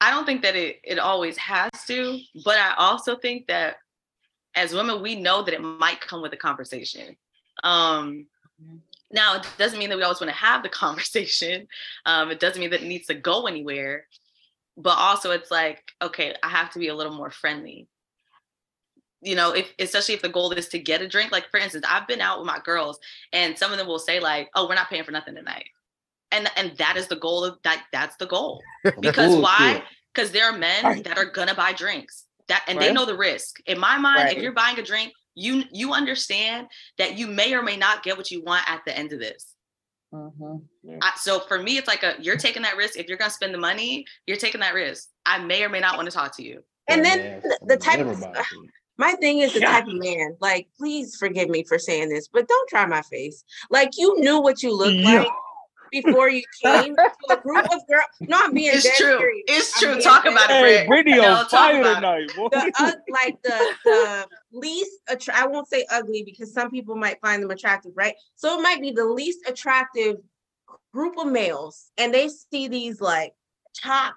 I don't think that it, it always has to, but I also think that as women, we know that it might come with a conversation. Um, now, it doesn't mean that we always want to have the conversation. Um, it doesn't mean that it needs to go anywhere. But also it's like, okay, I have to be a little more friendly. You know, if, especially if the goal is to get a drink, like for instance, I've been out with my girls and some of them will say like, oh, we're not paying for nothing tonight. And and that is the goal of that. That's the goal. Because Ooh, why? Because there are men right. that are going to buy drinks that, and right. they know the risk. In my mind, right. if you're buying a drink, you, you understand that you may or may not get what you want at the end of this. Mm-hmm. Yeah. I, so for me, it's like a you're taking that risk. If you're gonna spend the money, you're taking that risk. I may or may not want to talk to you. And yeah, then the, the type of uh, my thing is the yeah. type of man. Like, please forgive me for saying this, but don't try my face. Like, you knew what you looked yeah. like before you came to a group of girls. No, I'm being it's true. Serious. It's true. I'm talk about serious. It, Brett. Hey, radio fire tonight. The, uh, like the the least attra- I won't say ugly because some people might find them attractive, right? So it might be the least attractive group of males, and they see these like top,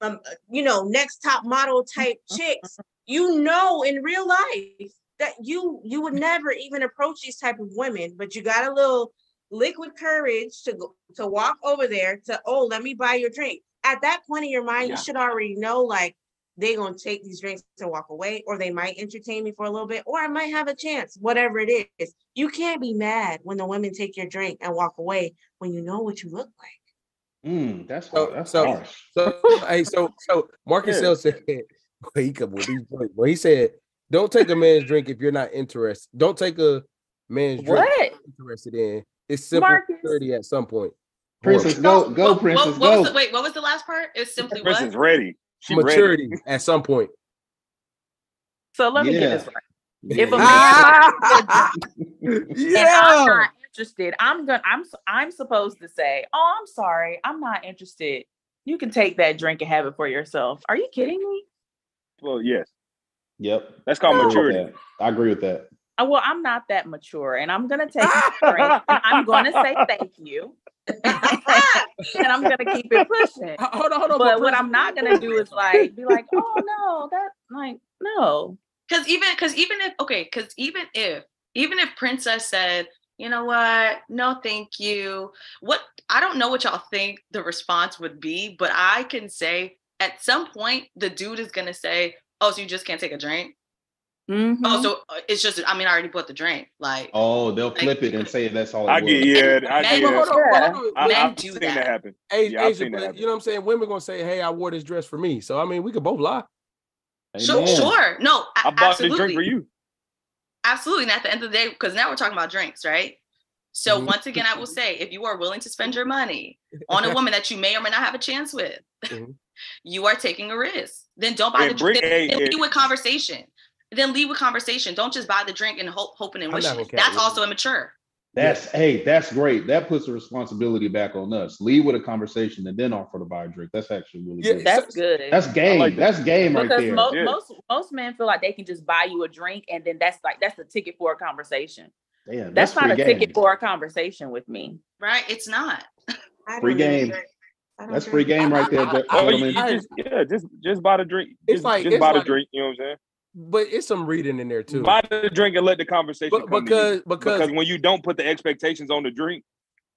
um, you know, next top model type chicks. You know, in real life that you you would never even approach these type of women, but you got a little liquid courage to go, to walk over there to, oh, let me buy your drink. At that point in your mind, yeah. you should already know, like, they're going to take these drinks and walk away, or they might entertain me for a little bit, or I might have a chance, whatever it is. You can't be mad when the women take your drink and walk away when you know what you look like. Mm, that's so, that's so, harsh. So, hey, so, so Marcus L said, well, he, come with these drinks. Well, he said, don't take a man's drink if you're not interested. Don't take a man's drink if you're interested in. It's simple Marcus. Security at some point. Princess, go, go, what, Princess, what, what go. Was the, wait, what was the last part? It's simply what? Princess ready. She maturity ready. At some point. So let me yeah. get this right. Yeah. If a man yeah. I'm not interested, I'm gonna, I'm, I'm supposed to say, oh, I'm sorry, I'm not interested. You can take that drink and have it for yourself. Are you kidding me? Well, yes. Yep. That's called no. maturity. I agree with that. Well, I'm not that mature, and I'm gonna take a drink. And I'm gonna say thank you, and I'm gonna keep it pushing. Hold on, hold on. But what I'm not gonna do is like be like, oh no, that like no, because even because even if okay, because even if even if Princess said, you know what, no, thank you. What I don't know what y'all think the response would be, but I can say at some point the dude is gonna say, oh, so you just can't take a drink. Mm-hmm. Oh, so it's just, I mean, I already bought the drink. Like, oh, they'll like, flip it and say that's all it I was. Get, yeah, and, I get, hold on, yeah. Hold on. I, men I've do seen that. That happen. Hey, yeah, Asia, but, that happen. You know what I'm saying? Women gonna say, hey, I wore this dress for me. So, I mean, we could both lie. Sure, sure. No, I, I bought absolutely. the drink for you. Absolutely. And at the end of the day, because now we're talking about drinks, right? So mm-hmm. once again, I will say, if you are willing to spend your money on a woman that you may or may not have a chance with, mm-hmm. you are taking a risk. Then don't buy hey, the drink. Bring, then, hey, then hey. Lead with conversation. Then lead with conversation. Don't just buy the drink and hope, hoping and wishing. Okay, that's also immature. That's yeah. hey, that's great. That puts the responsibility back on us. Lead with a conversation and then offer to buy a drink. That's actually really yeah, good. That's good. That's game. Like that. That's game because right there. Mo- yeah. Most most men feel like they can just buy you a drink and then that's like that's the ticket for a conversation. Damn, that's, that's not a game. Ticket for a conversation with me, right? It's not free game. That's free game right there. I, I, I, I, just, yeah, just just buy the drink. It's just, like just buy like, the drink. You know what I'm saying? But it's some reading in there too. Buy the drink and let the conversation but, come because, to you. because because when you don't put the expectations on the drink,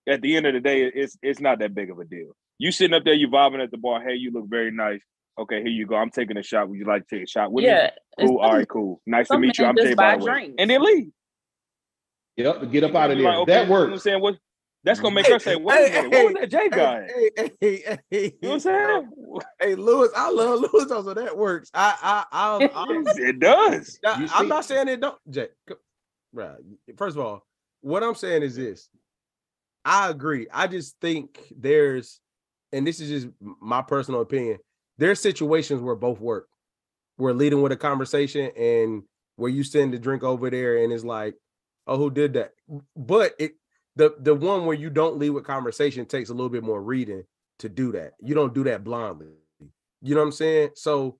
at the end of the day, it's it's not that big of a deal. You sitting up there, you vibing at the bar. Hey, you look very nice. Okay, here you go. I'm taking a shot. Would you like to take a shot with yeah, me? Cool. All right, cool. Nice to meet you. I'm taking my drink and then leave. Yep, get up out of there. Like, okay, that works. You know what I'm saying? What, that's gonna make hey, her say, "Wait hey, a minute, hey, what was that J guy?" Hey, hey, hey, you know what I'm saying? Hey, Lewis, I love Lewis. Also, that works. I, I, I, I it does. I, I'm not saying it don't. Jay, right? First of all, what I'm saying is this: I agree. I just think there's, and this is just my personal opinion. There's situations where both work. We're leading with a conversation, and where you send the drink over there, and it's like. Oh, who did that? But it the the one where you don't lead with conversation takes a little bit more reading to do that. You don't do that blindly. You know what I'm saying? So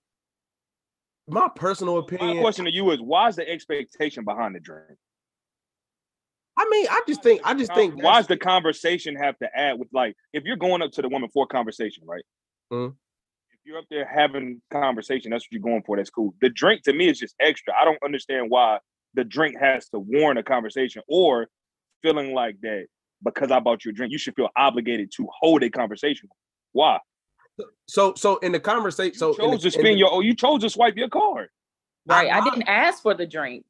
my personal opinion. My question to you is why is the expectation behind the drink? I mean, I just think I just think why does the conversation have to add with like if you're going up to the woman for conversation, right? Mm-hmm. If you're up there having conversation, that's what you're going for. That's cool. The drink to me is just extra. I don't understand why. The drink has to warrant a conversation or feeling like that because I bought you a drink, you should feel obligated to hold a conversation. Why? So, so in the conversation, so you chose the, to spend the, your, oh, you chose to swipe your card. Right. I, I didn't ask for the drink.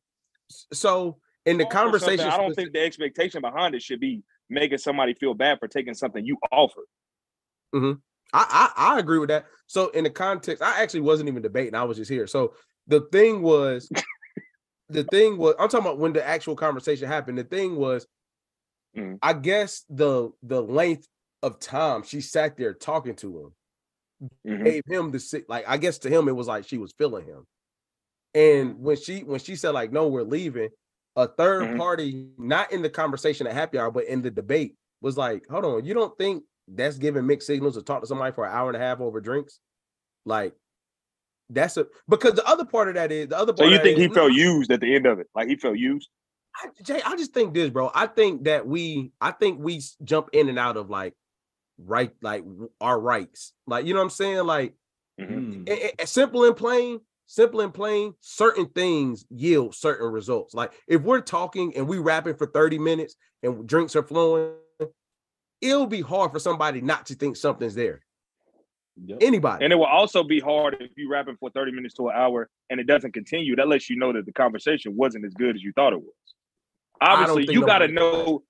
So in the conversation, I don't think the expectation behind it should be making somebody feel bad for taking something you offered. Mm-hmm. I, I, I agree with that. So in the context, I actually wasn't even debating. I was just here. So the thing was, The thing was, I'm talking about when the actual conversation happened. The thing was, mm. I guess the the length of time she sat there talking to him mm-hmm. gave him the like. I guess to him it was like she was feeling him. And when she when she said like, "No, we're leaving," a third mm-hmm. party, not in the conversation at happy hour, but in the debate, was like, "Hold on, you don't think that's giving mixed signals to talk to somebody for an hour and a half over drinks?" Like. That's a because the other part of that is the other part. So you think he felt used at the end of it? Like he felt used? I, Jay, I just think this, bro. I think that we, I think we jump in and out of like right, like our rights. Like you know what I'm saying? Like mm-hmm. it, it, simple and plain, simple and plain. Certain things yield certain results. Like if we're talking and we rapping for thirty minutes and drinks are flowing, it'll be hard for somebody not to think something's there. Yep. Anybody, and it will also be hard if you rapping for thirty minutes to an hour and it doesn't continue. That lets you know that the conversation wasn't as good as you thought it was. Obviously, you got to know,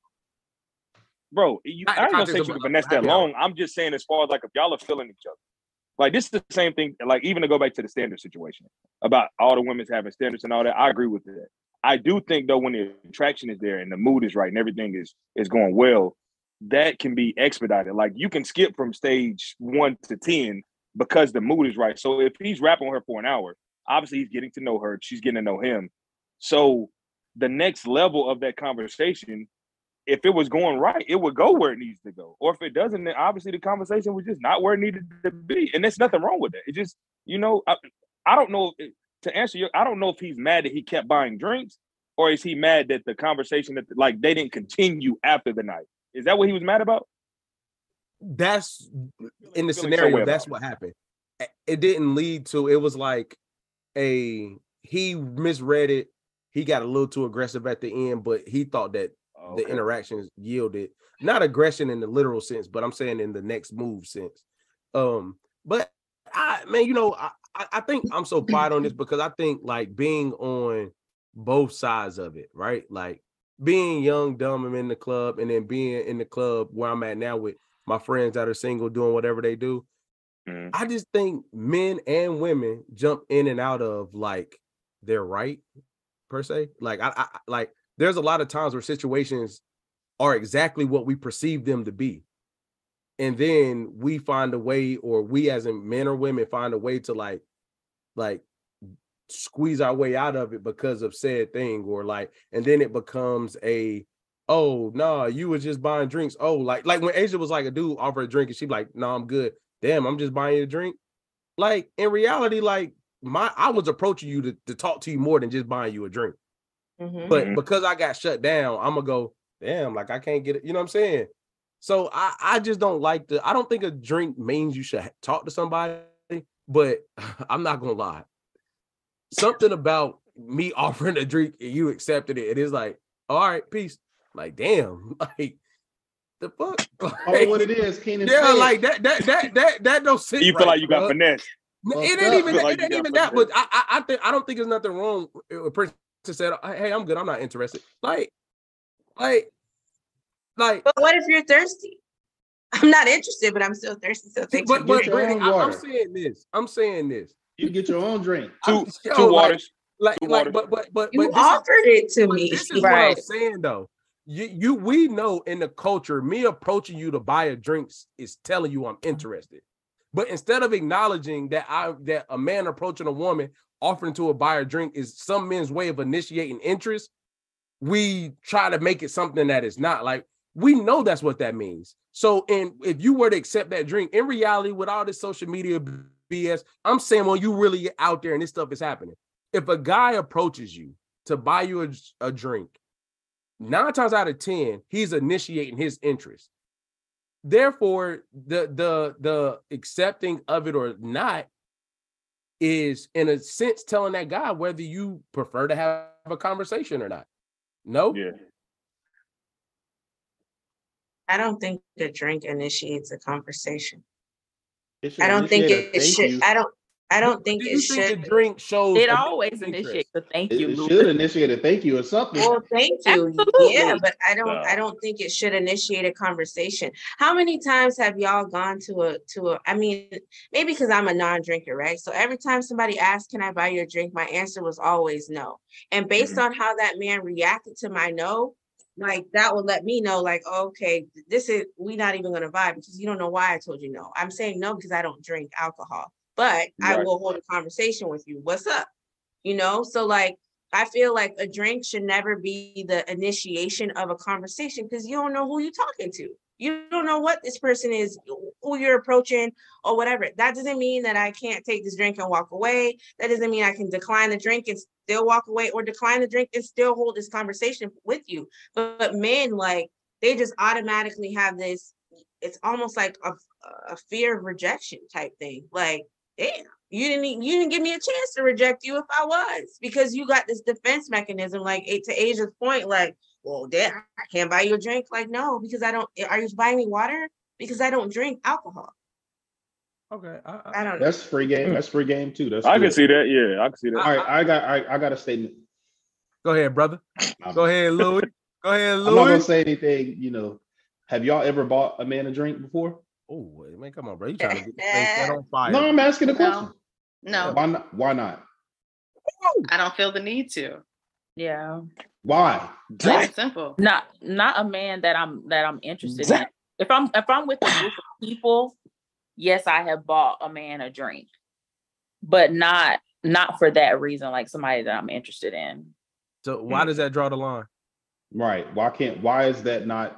bro. You, I ain't gonna say you can finesse that long. I'm just saying, as far as like if y'all are feeling each other, like this is the same thing. Like even to go back to the standard situation about all the women's having standards and all that, I agree with that. I do think though when the attraction is there and the mood is right and everything is is going well. That can be expedited. Like you can skip from stage one to ten because the mood is right. So if he's rapping her for an hour, obviously he's getting to know her. She's getting to know him. So the next level of that conversation, if it was going right, it would go where it needs to go. Or if it doesn't, then obviously the conversation was just not where it needed to be. And there's nothing wrong with that. It just, you know, I, I don't know to answer your, I don't know if he's mad that he kept buying drinks or is he mad that the conversation that like they didn't continue after the night. Is that what he was mad about? That's in the scenario. That's what happened. It didn't lead to. It was like a he misread it. He got a little too aggressive at the end, but he thought that okay. the interactions yielded not aggression in the literal sense, but I'm saying in the next move sense. Um, but I man, you know, I, I, I think I'm so quiet on this because I think like being on both sides of it, right? Like being young, dumb, I'm in the club, and then being in the club where I'm at now with my friends that are single doing whatever they do. Mm-hmm. I just think men and women jump in and out of like their right per se. Like I, I like there's a lot of times where situations are exactly what we perceive them to be. And then we find a way, or we as in men or women find a way to like, like squeeze our way out of it because of said thing, or like, and then it becomes a, oh no, nah, you was just buying drinks. Oh, like, like when Asia was like, a dude offered a drink and she'd be like, no, nah, I'm good. Damn, I'm just buying you a drink. Like in reality, like my, I was approaching you to, to talk to you more than just buying you a drink. Mm-hmm. But because I got shut down, I'm gonna go, damn, like I can't get it. You know what I'm saying? So I, I just don't like the, I don't think a drink means you should talk to somebody, but I'm not going to lie. Something about me offering a drink and you accepted it, it is like, all right, peace. Like, damn, like the fuck? Like, oh, what it is, Keenan. Yeah, said. Like that, that, that, that, that don't sit You feel right, like you bro. Got finesse. Well, it ain't even, like it ain't even that, finesse. But I, I, I think, I don't think there's nothing wrong with a person to say, hey, I'm good, I'm not interested. Like, like, Like, but what if you're thirsty? I'm not interested, but I'm still thirsty. So thank but, you. But, but I, I'm saying this. I'm saying this. You get your own drink. Two, two yo, waters. Like, two like, waters. Like, but, but, but, you but offered is, it to me. This is right. What I'm saying though. You, you, we know in the culture, me approaching you to buy a drink is telling you I'm interested. But instead of acknowledging that I that a man approaching a woman offering to buy a drink is some men's way of initiating interest, we try to make it something that is not like. We know that's what that means. So, and if you were to accept that drink, in reality, with all this social media B S, I'm saying, well, you really out there and this stuff is happening. If a guy approaches you to buy you a, a drink, nine times out of ten, he's initiating his interest. Therefore, the the the accepting of it or not is, in a sense, telling that guy whether you prefer to have a conversation or not. No? Yeah. I don't think the drink initiates a conversation. I don't think it, it should. You. I don't. I don't think Do you it think should. The drink shows. It always initiates a thank you. It, it should initiate a thank you or something. Well, thank you. Absolutely. Yeah, but I don't. Wow. I don't think it should initiate a conversation. How many times have y'all gone to a to a? I mean, maybe because I'm a non-drinker, right? So every time somebody asked, "Can I buy your drink?" my answer was always no. And based mm-hmm. on how that man reacted to my no. Like that will let me know, like, okay, this is, we're not even going to vibe because you don't know why I told you no. I'm saying no because I don't drink alcohol, but right. I will hold a conversation with you. What's up? You know? So like, I feel like a drink should never be the initiation of a conversation because you don't know who you're talking to. You don't know what this person is, who you're approaching or whatever. That doesn't mean that I can't take this drink and walk away. That doesn't mean I can decline the drink and still walk away or decline the drink and still hold this conversation with you. But, but men, like, they just automatically have this, it's almost like a, a fear of rejection type thing. Like, damn, you didn't, you didn't give me a chance to reject you if I was, because you got this defense mechanism, like to Asia's point, like, well, damn, I can't buy you a drink. Like, no, because I don't, are you buying me water? Because I don't drink alcohol. Okay. I, I, I don't know. That's free game. That's free game too. That's I good. Can see that. Yeah, I can see that. All right. I got, I, I got a statement. Go ahead, brother. Go ahead, Louis. Go ahead, Louis. I'm not going to say anything, you know, have y'all ever bought a man a drink before? Oh, man, come on, bro. You trying to get that on fire. No, I'm asking a question. No. no. Why not? Why not? I don't feel the need to. Yeah. Why? That's simple. Not not a man that I'm that I'm interested in. If I'm if I'm with a group of people, yes, I have bought a man a drink, but not not for that reason. Like somebody that I'm interested in. So why mm-hmm. does that draw the line? Right. Why can't? Why is that not?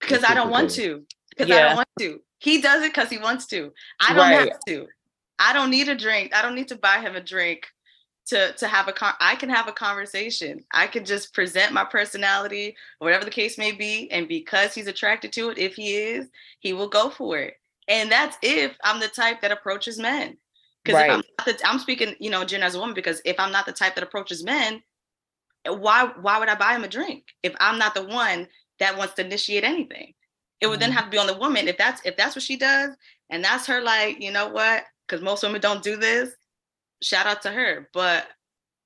Because I don't want to. Because yeah. I don't want to. He does it because he wants to. I don't right. have to. I don't need a drink. I don't need to buy him a drink. To, to have a con, I can have a conversation. I can just present my personality, whatever the case may be. And because he's attracted to it, if he is, he will go for it. And that's if I'm the type that approaches men. Because right. if I'm not the, I'm speaking, you know, Jen as a woman, because if I'm not the type that approaches men, why why would I buy him a drink? If I'm not the one that wants to initiate anything, it would mm-hmm. then have to be on the woman. If that's if that's what she does, and that's her, like, you know what? because most women don't do this. Shout out to her. But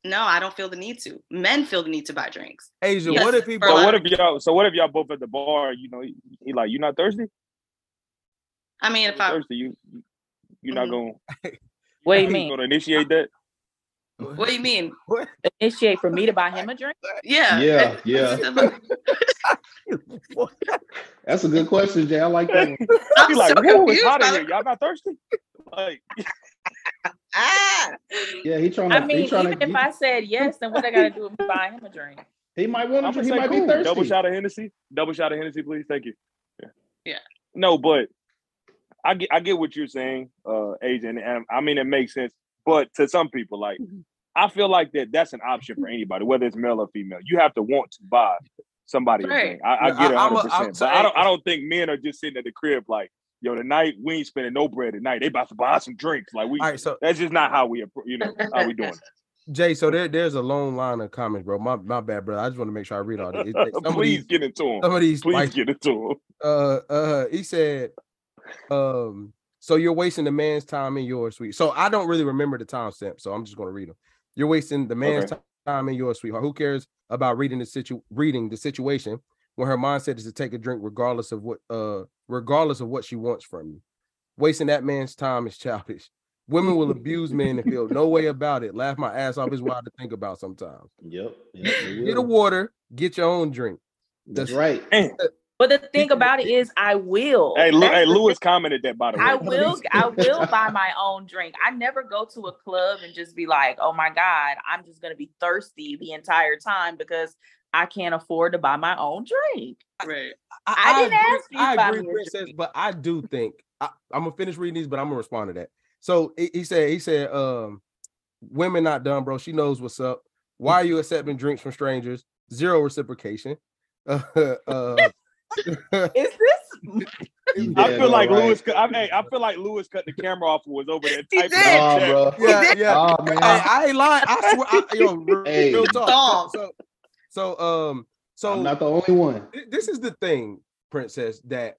no, I don't feel the need to. Men feel the need to buy drinks. Asia, yes, what if people? So what if y'all? So what if y'all both at the bar? You know, he, he like, you not thirsty? I mean, if I'm thirsty, you you're mm-hmm. not gonna. What do you mean? Gonna initiate that? What do you mean? What? Initiate for me to buy him a drink? Yeah. Yeah. Yeah. That's a good question, Jay. I like that one. I'm You're like, so confused, hot in here. Y'all not thirsty? Like, ah. Yeah, he trying to. I mean, he trying even to, if he, I said yes, then what I gotta do is buy him a drink. He might want to drink. He might cool. be thirsty. Double shot of Hennessy. Double shot of Hennessy, please. Thank you. Yeah. yeah. No, but I get I get what you're saying, uh, Agent. And I mean, it makes sense. But to some people, like, I feel like that that's an option for anybody, whether it's male or female. You have to want to buy somebody. Right. I, I get it one hundred percent. I, I, but I don't, I don't think men are just sitting at the crib like, yo, tonight we ain't spending no bread tonight. They about to buy some drinks. Like, we, all right, so, that's just not how we, you know, how we doing it. Jay, so there, there's a long line of comments, bro. My my bad, brother. I just want to make sure I read all this. Please get into them. Some of these, Please like, get into them. Uh, uh, he said, um, so you're wasting the man's time in your sweet. So I don't really remember the timestamp, so I'm just going to read them. You're wasting the man's okay. time in your sweetheart. Who cares about reading the situ reading the situation when her mindset is to take a drink regardless of what uh regardless of what she wants from you? Wasting that man's time is childish. Women will abuse men and feel no way about it. Laugh my ass off is wild to think about sometimes. Yep. yep get a water. Get your own drink. That's, That's right. Damn. But the thing about it is, I will. Hey, Lu- hey Lewis commented that, by the way. I will, I will buy my own drink. I never go to a club and just be like, oh my God, I'm just going to be thirsty the entire time because I can't afford to buy my own drink. Right. I, I, I didn't agree, ask you I buy agree, Princess, drink. But I do think, I, I'm going to finish reading these, but I'm going to respond to that. So he, he said, he said, um, women not dumb, bro. She knows what's up. Why are you accepting drinks from strangers? Zero reciprocation. Uh, uh, Is this? Yeah, I feel like right. Lewis. I, hey, I feel like Lewis cut the camera off and was over there. He did. Oh, bro. Yeah, yeah. Oh, man. I, I ain't lying. I swear. I, yo, real, hey. real talk. So, so, um, so I'm not the only one. Th- this is the thing, Princess. That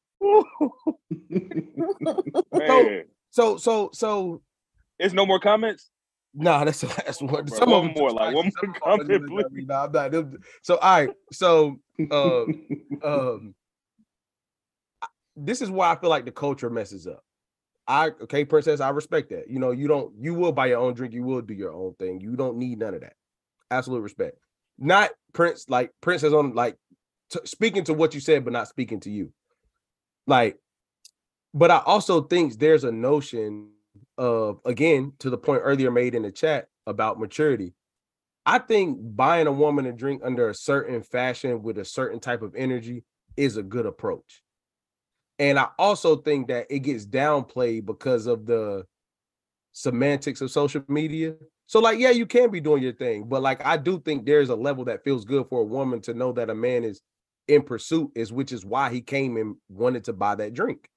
so, so, so, so. It's no more comments. Nah, that's the last one. Some one of them more like one more comment. Please. Nah, I'm not. So, all right. So, um, um. This is why I feel like the culture messes up. I okay, Princess, I respect that. You know, you don't you will buy your own drink, you will do your own thing. You don't need none of that. Absolute respect. Not Prince, like Princess on like t- speaking to what you said, but not speaking to you. Like, but I also think there's a notion of, again, to the point earlier made in the chat about maturity. I think buying a woman a drink under a certain fashion with a certain type of energy is a good approach. And I also think that it gets downplayed because of the semantics of social media. So, like, yeah, you can be doing your thing, but like, I do think there's a level that feels good for a woman to know that a man is in pursuit, is which is why he came and wanted to buy that drink.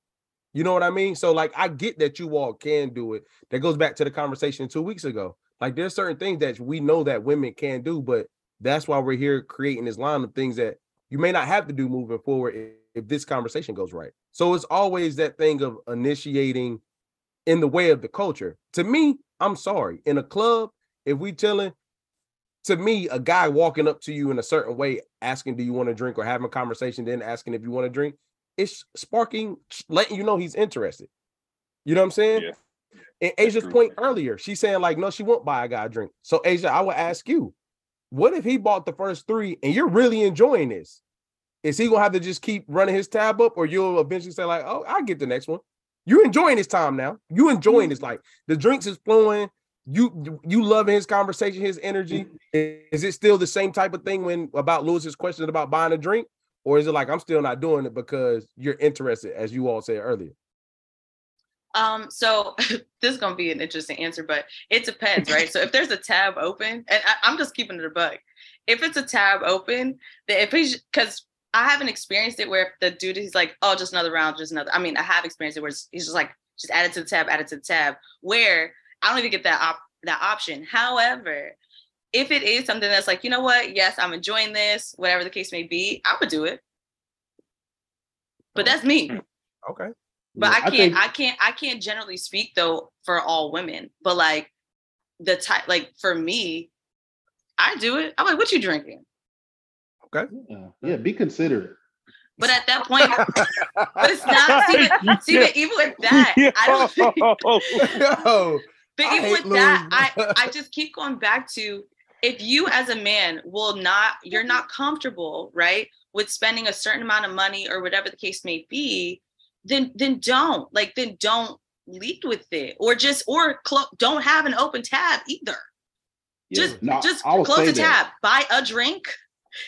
You know what I mean? So, like, I get that you all can do it. That goes back to the conversation two weeks ago. Like, there's certain things that we know that women can do, but that's why we're here creating this line of things that you may not have to do moving forward if this conversation goes right. So it's always that thing of initiating in the way of the culture. To me, I'm sorry. In a club, if we chilling, to me, a guy walking up to you in a certain way, asking, do you want to drink, or having a conversation, then asking if you want to drink, it's sparking, letting you know he's interested. You know what I'm saying? Yeah. And Asia's point earlier, she's saying like, no, she won't buy a guy a drink. So Asia, I would ask you, what if he bought the first three and you're really enjoying this? Is he gonna have to just keep running his tab up, or you'll eventually say like, oh, I'll get the next one. You're enjoying his time now. You enjoying this. Like, the drinks is flowing. You you loving his conversation, his energy. Is it still the same type of thing when about Lewis's question about buying a drink? Or is it like, I'm still not doing it because you're interested, as you all said earlier? Um, so this is gonna be an interesting answer, but it depends, right? So if there's a tab open, and I, I'm just keeping it a bug. If it's a tab open, that if he's because I haven't experienced it where the dude is like, oh, just another round, just another. I mean, I have experienced it where he's just like, just add it to the tab, add it to the tab, where I don't even get that op- that option. However, if it is something that's like, you know what? Yes, I'm enjoying this, whatever the case may be, I would do it. But that's me. Okay. But yeah, I can't, I, think- I can't, I can't generally speak though for all women. But like the type, like for me, I do it. I'm like, what you drinking? Okay. Yeah, yeah, be considerate. But at that point, but it's not see, but, see but even with that, yo, I don't think. Yo, but even with Louis. that, I, I just keep going back to, if you as a man will not, you're not comfortable, right, with spending a certain amount of money or whatever the case may be, then then don't like then don't lead with it, or just or cl- don't have an open tab either. Yeah. Just no, just close the tab, buy a drink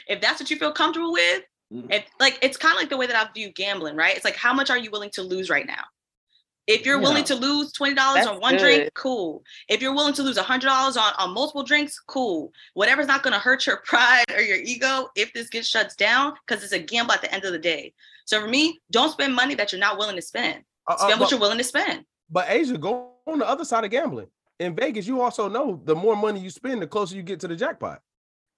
if that's what you feel comfortable with. If, like, it's kind of like the way that I view gambling, right? It's like, how much are you willing to lose right now? If you're yeah. willing to lose twenty dollars that's on one good. drink, cool. If you're willing to lose one hundred dollars on, on multiple drinks, cool. Whatever's not going to hurt your pride or your ego if this gets shut down, because it's a gamble at the end of the day. So for me, don't spend money that you're not willing to spend. Uh, spend uh, what but, you're willing to spend. But Asia, go on the other side of gambling. In Vegas, you also know the more money you spend, the closer you get to the jackpot.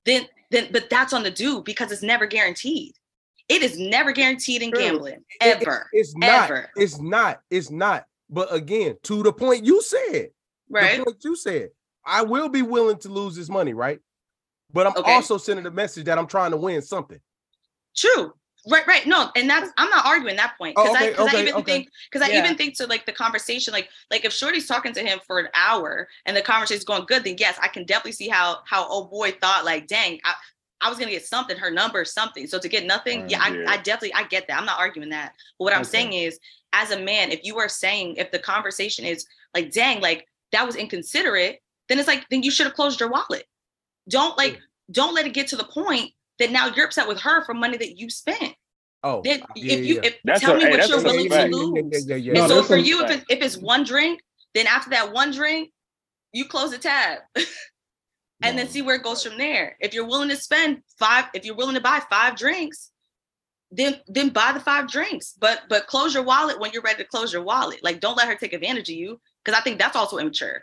Then, then, but that's on the dude, because it's never guaranteed. It is never guaranteed in gambling, ever. It, it, it's not. Ever. It's not. It's not. But again, to the point you said, right? The point you said, I will be willing to lose this money, right? But I'm okay. also sending a message that I'm trying to win something. True. Right. Right. No, and that's I'm not arguing that point because oh, okay, I, okay, I even okay. think because I yeah. even think to like the conversation, like like if Shorty's talking to him for an hour and the conversation's going good, then yes, I can definitely see how how old boy thought like, dang. I, I was going to get something, her number, something. So to get nothing, yeah, I, I definitely, I get that. I'm not arguing that. But what I'm okay. saying is, as a man, if you are saying, if the conversation is like, dang, like that was inconsiderate, then it's like, then you should have closed your wallet. Don't like, don't let it get to the point that now you're upset with her for money that you spent. Oh, then yeah, if you, yeah. if that's tell a, me hey, what you're willing fact. to lose. Yeah, yeah, yeah, yeah. And no, so for you, fact. if it's, if it's one drink, then after that one drink, you close the tab. And then see where it goes from there. If you're willing to spend five, if you're willing to buy five drinks, then then buy the five drinks. But but close your wallet when you're ready to close your wallet. Like, don't let her take advantage of you, because I think that's also immature.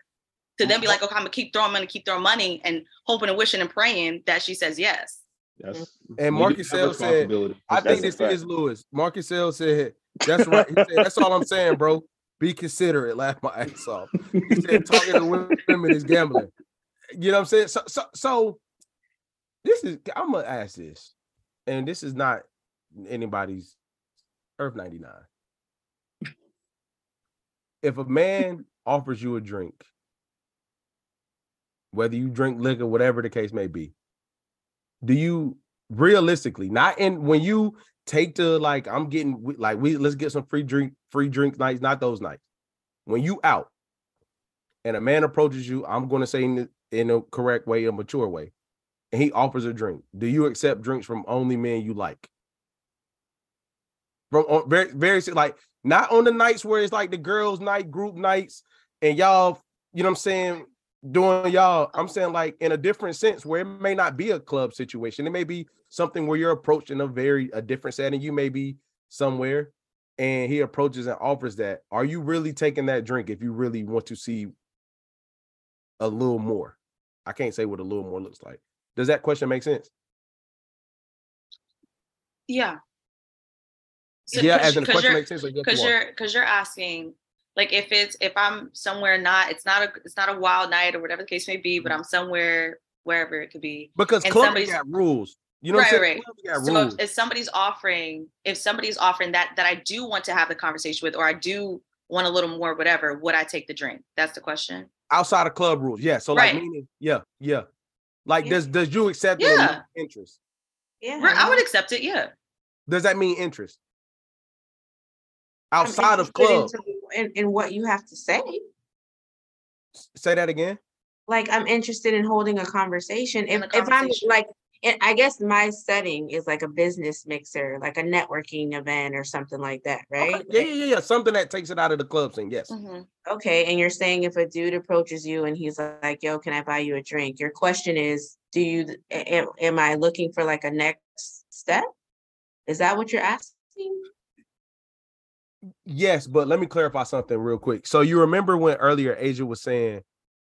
To then be like, okay, I'm gonna keep throwing money, keep throwing money, and hoping and wishing and praying that she says yes. Yes. And Marcus L said, I think this is Lewis. Marcus L said, that's right. He said, that's all I'm saying, bro. Be considerate. Laugh my ass off. He said, talking to women is gambling. You know what I'm saying? So, so, so this is, I'm going to ask this, and this is not anybody's Earth ninety-nine. If a man offers you a drink, whether you drink liquor, whatever the case may be, do you realistically, not in, when you take to like, I'm getting like, we let's get some free drink, free drink nights, not those nights. When you out and a man approaches you, I'm going to say in the, in a correct way, a mature way, and he offers a drink, do you accept drinks from only men you like? From on, very, very like not on the nights where it's like the girls' night, group nights, and y'all, you know what I'm saying, doing y'all. I'm saying like in a different sense where it may not be a club situation. It may be something where you're approached in a very a different setting. You may be somewhere, and he approaches and offers that. Are you really taking that drink if you really want to see a little more? I can't say what a little more looks like. Does that question make sense? Yeah. So yeah, as in the question makes sense. Because you're because you're asking, like, if it's if I'm somewhere not it's not a it's not a wild night or whatever the case may be, but I'm somewhere wherever it could be. Because clubs got rules. You know, right, what I'm saying? Right. So rules. if somebody's offering, if somebody's offering that that I do want to have the conversation with, or I do want a little more, whatever, would I take the drink? That's the question. Outside of club rules, yeah. So like, right. meaning, yeah, yeah. Like, yeah. does does you accept yeah. interest? Yeah, I would accept it. Yeah. Does that mean interest? Outside of club, in, in what you have to say. Say that again. Like, I'm interested in holding a conversation. If if I'm like, I guess my setting is like a business mixer, like a networking event or something like that, right? Okay. Yeah, yeah, yeah. Something that takes it out of the club thing, yes. Mm-hmm. Okay, and you're saying if a dude approaches you and he's like, yo, can I buy you a drink? Your question is, do you, am, am I looking for like a next step? Is that what you're asking? Yes, but let me clarify something real quick. So you remember when earlier Asia was saying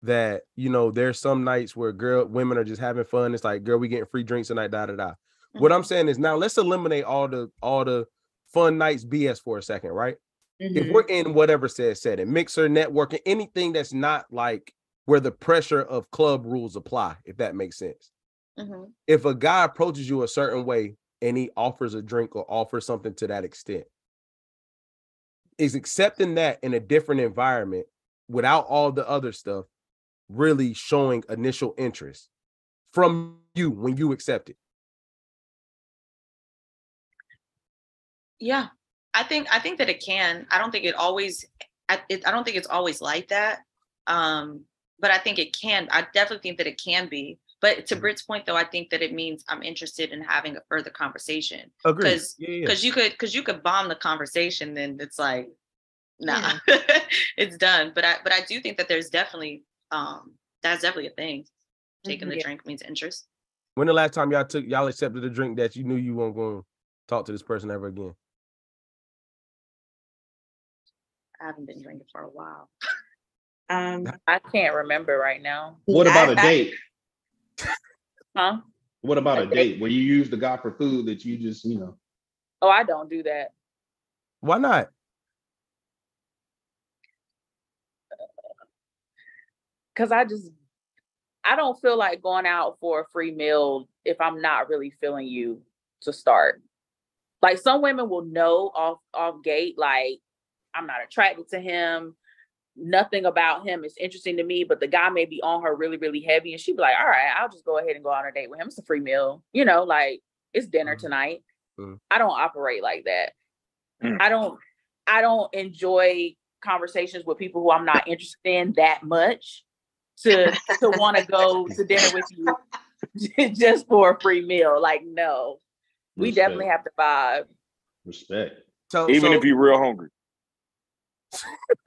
that, you know, there's some nights where girl women are just having fun. It's like, girl, we getting free drinks tonight, da da da. Mm-hmm. What I'm saying is, now let's eliminate all the all the fun nights B S for a second, right? Mm-hmm. If we're in whatever says said and Mixer, networking, anything that's not like where the pressure of club rules apply, if that makes sense. Mm-hmm. If a guy approaches you a certain way and he offers a drink or offers something to that extent, is accepting that in a different environment without all the other stuff really showing initial interest from you when you accept it? Yeah, I think I think that it can. I don't think it always. I, it, I don't think it's always like that. Um, but I think it can. I definitely think that it can be. But to Britt's point, though, I think that it means I'm interested in having a further conversation. Agreed. Because yeah, yeah. you could because you could bomb the conversation, then it's like, nah, yeah. It's done. But I but I do think that there's definitely um, that's definitely a thing. Taking mm-hmm. the drink means interest. When the last time y'all took y'all accepted a drink that you knew you weren't going to talk to this person ever again? I haven't been drinking for a while. Um, I can't remember right now. What about I, a date? I, huh? What about a, a date? date where you use the guy for food that you just, you know? Oh, I don't do that. Why not? Because I just, I don't feel like going out for a free meal if I'm not really feeling you to start. Like, some women will know off off gate, like, I'm not attracted to him. Nothing about him is interesting to me, but the guy may be on her really, really heavy. And she'd be like, all right, I'll just go ahead and go on a date with him. It's a free meal. You know, like, it's dinner mm-hmm. tonight. Mm-hmm. I don't operate like that. Mm-hmm. I don't, I don't enjoy conversations with people who I'm not interested in that much to, to want to go to dinner with you just for a free meal. Like, no, Respect. We definitely have to vibe. Respect. So, Even so, if you're real hungry.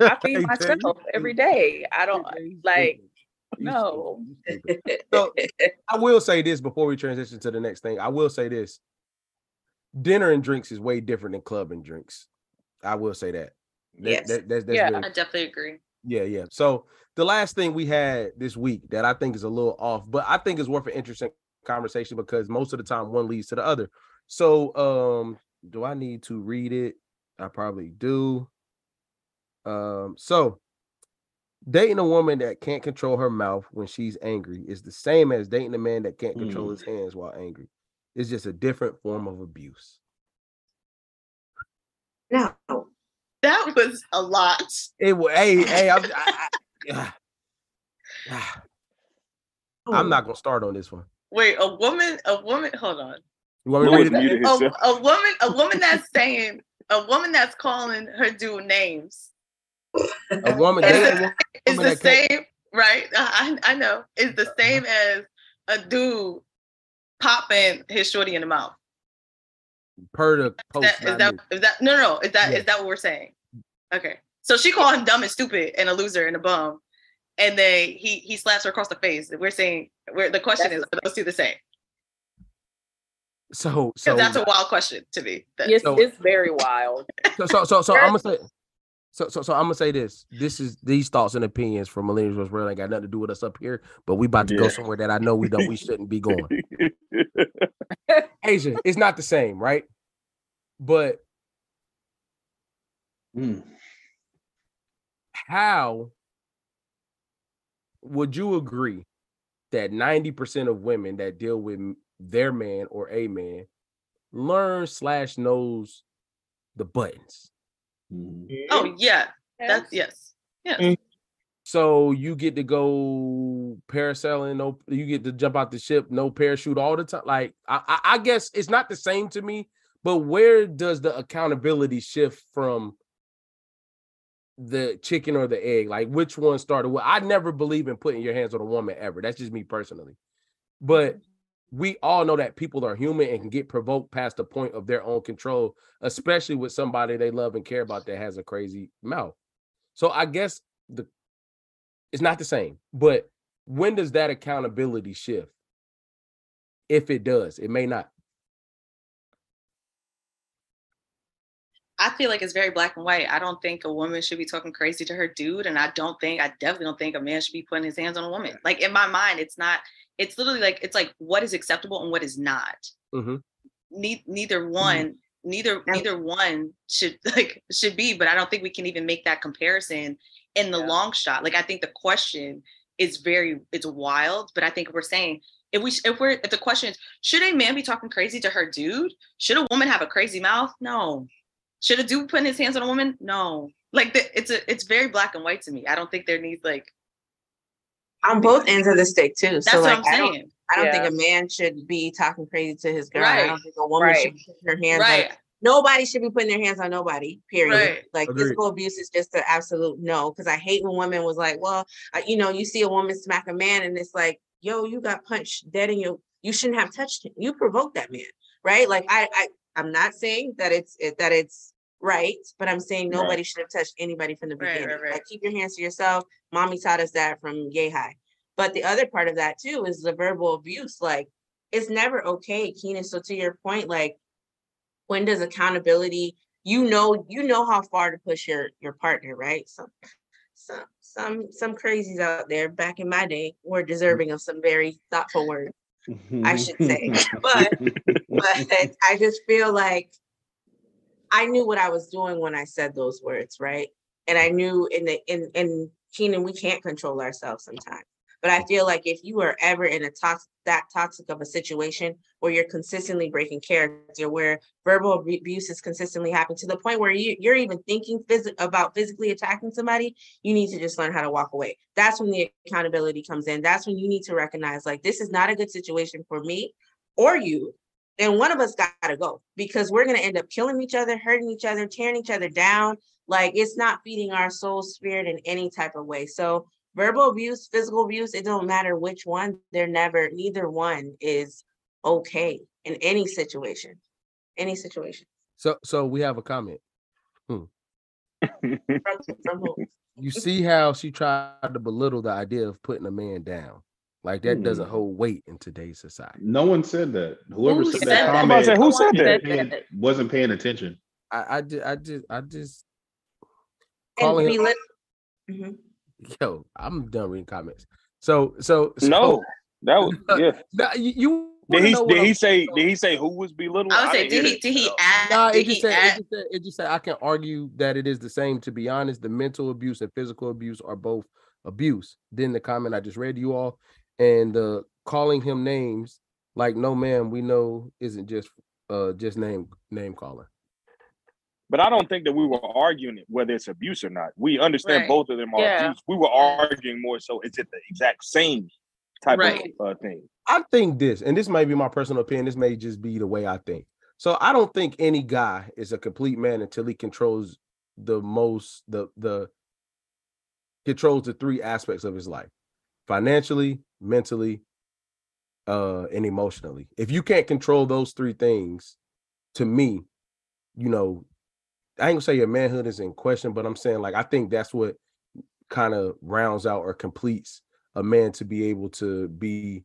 I feed myself every day. I don't like no. So, I will say this before we transition to the next thing. I will say this. Dinner and drinks is way different than club and drinks. I will say that. that yes. That, that, that's, yeah, really, I definitely agree. Yeah, yeah. So the last thing we had this week that I think is a little off, but I think is worth an interesting conversation because most of the time one leads to the other. So um, do I need to read it? I probably do. Um, so dating a woman that can't control her mouth when she's angry is the same as dating a man that can't control mm. his hands while angry. It's just a different form of abuse. No, that was a lot. It was, hey, hey, I'm, I, I, I, I'm not going to start on this one. Wait, a woman, a woman, hold on. You want me to read it? A, a woman, a woman that's saying, a woman that's calling her dude names. A woman is the same, right? I, I know. It's the same as a dude popping his shorty in the mouth. Per the post. Is that, is that, is that no no is that yeah. is that what we're saying? Okay. So she called him dumb and stupid and a loser and a bum. And then he he slaps her across the face. We're saying we're the question that's is are those two the same? So so that's a wild question to me. Yes, so, it's very wild. So so so, so I'm gonna say So, so, so I'm gonna say this. This is these thoughts and opinions from Millennials versus the World. Ain't got nothing to do with us up here, but we about to yeah. go somewhere that I know we don't. We shouldn't be going. Asia, it's not the same, right? But mm. how would you agree that ninety percent of women that deal with their man or a man learn slash knows the buttons? Oh yeah, that's yes, yes. So you get to go parasailing, no, you get to jump out the ship, no parachute all the time. Like I, I, I guess it's not the same to me. But where does the accountability shift from the chicken or the egg? Like which one started? Well, I never believe in putting your hands on a woman ever. That's just me personally. But we all know that people are human and can get provoked past the point of their own control, especially with somebody they love and care about that has a crazy mouth. So I guess the it's not the same, but when does that accountability shift? If it does, it may not. I feel like it's very black and white. I don't think a woman should be talking crazy to her dude. And I don't think, I definitely don't think a man should be putting his hands on a woman. Like in my mind, it's not, it's literally like, it's like what is acceptable and what is not. Mm-hmm. Ne- neither one mm-hmm. neither no. neither one should like should be, but I don't think we can even make that comparison in the yeah. long shot. Like, I think the question is very, it's wild, but I think we're saying, if we if we're if the question is, should a man be talking crazy to her dude? Should a woman have a crazy mouth? No. Should a dude put his hands on a woman? No. Like, the, it's a, it's very black and white to me. I don't think there needs like on both ends of the stick too. That's so, like, what I'm saying. I don't, I don't yeah. think a man should be talking crazy to his girl. Right. I don't think a woman right. should be putting her hands right. on. Nobody should be putting their hands on nobody, period. Right. Like, agreed. Physical abuse is just an absolute no. Because I hate when women was like, well, uh, you know, you see a woman smack a man and it's like, yo, you got punched dead in your, you shouldn't have touched him. You provoked that man, right? Like, I, I I'm not saying that it's, it, that it's right, but I'm saying nobody right. should have touched anybody from the beginning. Right, right, right. Like, keep your hands to yourself. Mommy taught us that from yay high. But the other part of that too is the verbal abuse. Like, it's never okay, Keenan. So to your point, like, when does accountability, you know, you know how far to push your, your partner, right? So some, some, some crazies out there back in my day were deserving of some very thoughtful words, I should say. But, but I just feel like I knew what I was doing when I said those words, right? And I knew in the, in, in Keenan, we can't control ourselves sometimes. But I feel like if you are ever in a toxic, that toxic of a situation where you're consistently breaking character, where verbal abuse is consistently happening to the point where you, you're even thinking phys- about physically attacking somebody, you need to just learn how to walk away. That's when the accountability comes in. That's when you need to recognize, like, this is not a good situation for me or you. And one of us got to go, because we're going to end up killing each other, hurting each other, tearing each other down. Like, it's not feeding our soul spirit in any type of way. So verbal abuse, physical abuse, it don't matter which one, they're never, neither one is okay in any situation, any situation. So so we have a comment. Hmm. from, from who? You see how she tried to belittle the idea of putting a man down. Like, that mm-hmm. doesn't hold weight in today's society. No one said that. Whoever who said, said that, that comment said, who said that? Paying, wasn't paying attention. I, I, just, I just, I just. Calling and belitt- Yo, I'm done reading comments. So, so, so no, that was yeah. Now, you, you did he did he I'm say saying. Did he say who was belittled? I would say I did, he, it, did he did he add? No, it just, said, it just said it just said I can argue that it is the same. To be honest, the mental abuse and physical abuse are both abuse. Then the comment I just read to you all, and the calling him names like no man we know isn't just uh just name name calling. But I don't think that we were arguing it, whether it's abuse or not. We understand right. both of them are yeah. abuse. We were arguing more so is it the exact same type right. of uh, thing? I think this, and this might be my personal opinion, this may just be the way I think. So I don't think any guy is a complete man until he controls the most, the the controls the three aspects of his life. Financially, mentally, uh, and emotionally. If you can't control those three things, to me, you know, I ain't gonna say your manhood is in question, but I'm saying, like, I think that's what kind of rounds out or completes a man to be able to be,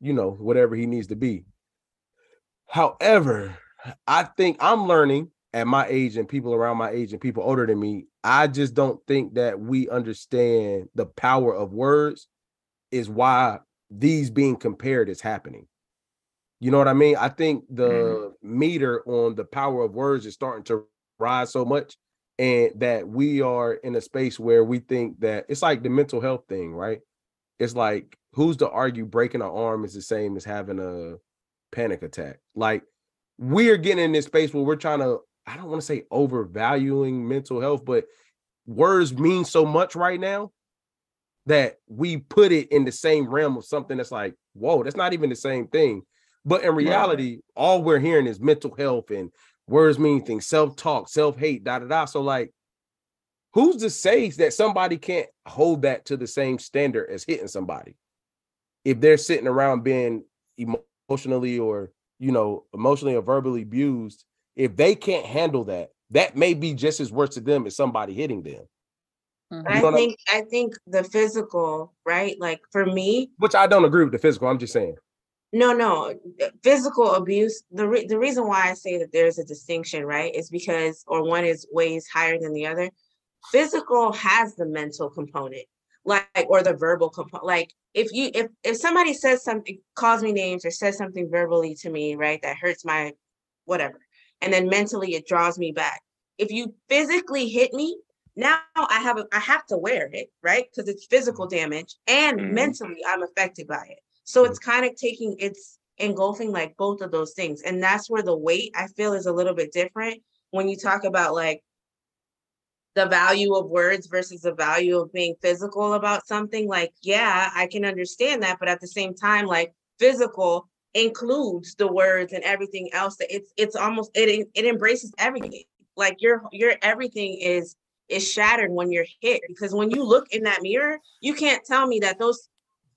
you know, whatever he needs to be. However, I think I'm learning at my age and people around my age and people older than me, I just don't think that we understand the power of words is why these being compared is happening. You know what I mean? I think the mm-hmm. meter on the power of words is starting to rise so much, and that we are in a space where we think that it's like the mental health thing, right? It's like, who's to argue breaking an arm is the same as having a panic attack? Like, we're getting in this space where we're trying to, I don't want to say overvaluing mental health, but words mean so much right now that we put it in the same realm of something that's like, whoa, that's not even the same thing. But in reality, yeah. all we're hearing is mental health and words mean things, self-talk, self-hate, da da da. So, like, who's to say that somebody can't hold that to the same standard as hitting somebody if they're sitting around being emotionally or, you know, emotionally or verbally abused? If they can't handle that, that may be just as worse to them as somebody hitting them. Mm-hmm. I think I think the physical, right? Like, for me, which I don't agree with the physical. I'm just saying. No, no, physical abuse. The re- the reason why I say that there's a distinction, right, is because, or one is ways higher than the other. Physical has the mental component, like, or the verbal component. Like, if you, if, if somebody says something, calls me names or says something verbally to me, right, that hurts my, whatever. and then mentally it draws me back. If you physically hit me, now I have a, I have to wear it, right? Because it's physical damage, and mm-hmm. mentally I'm affected by it. So it's kind of taking, it's engulfing like both of those things. And that's where the weight, I feel, is a little bit different when you talk about like the value of words versus the value of being physical about something. Like, yeah, I can understand that. But at the same time, like, physical includes the words and everything else. That it's it's almost, it it embraces everything. Like your your everything is is shattered when you're hit. Because when you look in that mirror, you can't tell me that those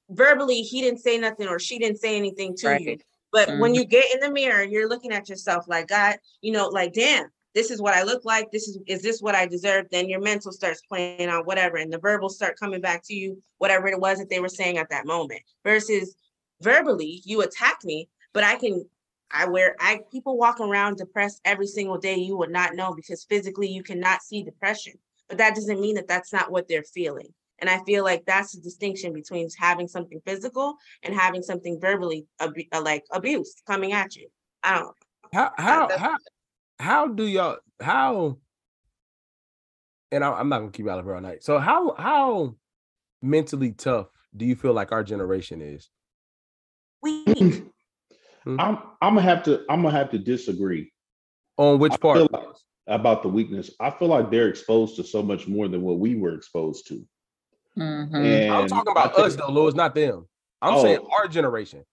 verbally, he didn't say nothing or she didn't say anything to right. you. But mm-hmm. when you get in the mirror, you're looking at yourself like, God, you know, like, damn, this is what I look like. This is, is this what I deserve? Then your mental starts playing on whatever. And the verbals start coming back to you, whatever it was that they were saying at that moment. Versus verbally, you attack me, but I can, I wear, I, people walk around depressed every single day. You would not know, because physically you cannot see depression, but that doesn't mean that that's not what they're feeling. And I feel like that's the distinction between having something physical and having something verbally ab- like abuse coming at you. I don't know. How, how, how, how do y'all, how, and I, I'm not going to keep out of here all night. So how, how mentally tough do you feel like our generation is? Weak. I'm, I'm going to have to, I'm going to have to disagree. On which part? Like, about the weakness. I feel like they're exposed to so much more than what we were exposed to. Mm-hmm. I'm talking about us though, Lewis, not them. I'm oh, saying our generation.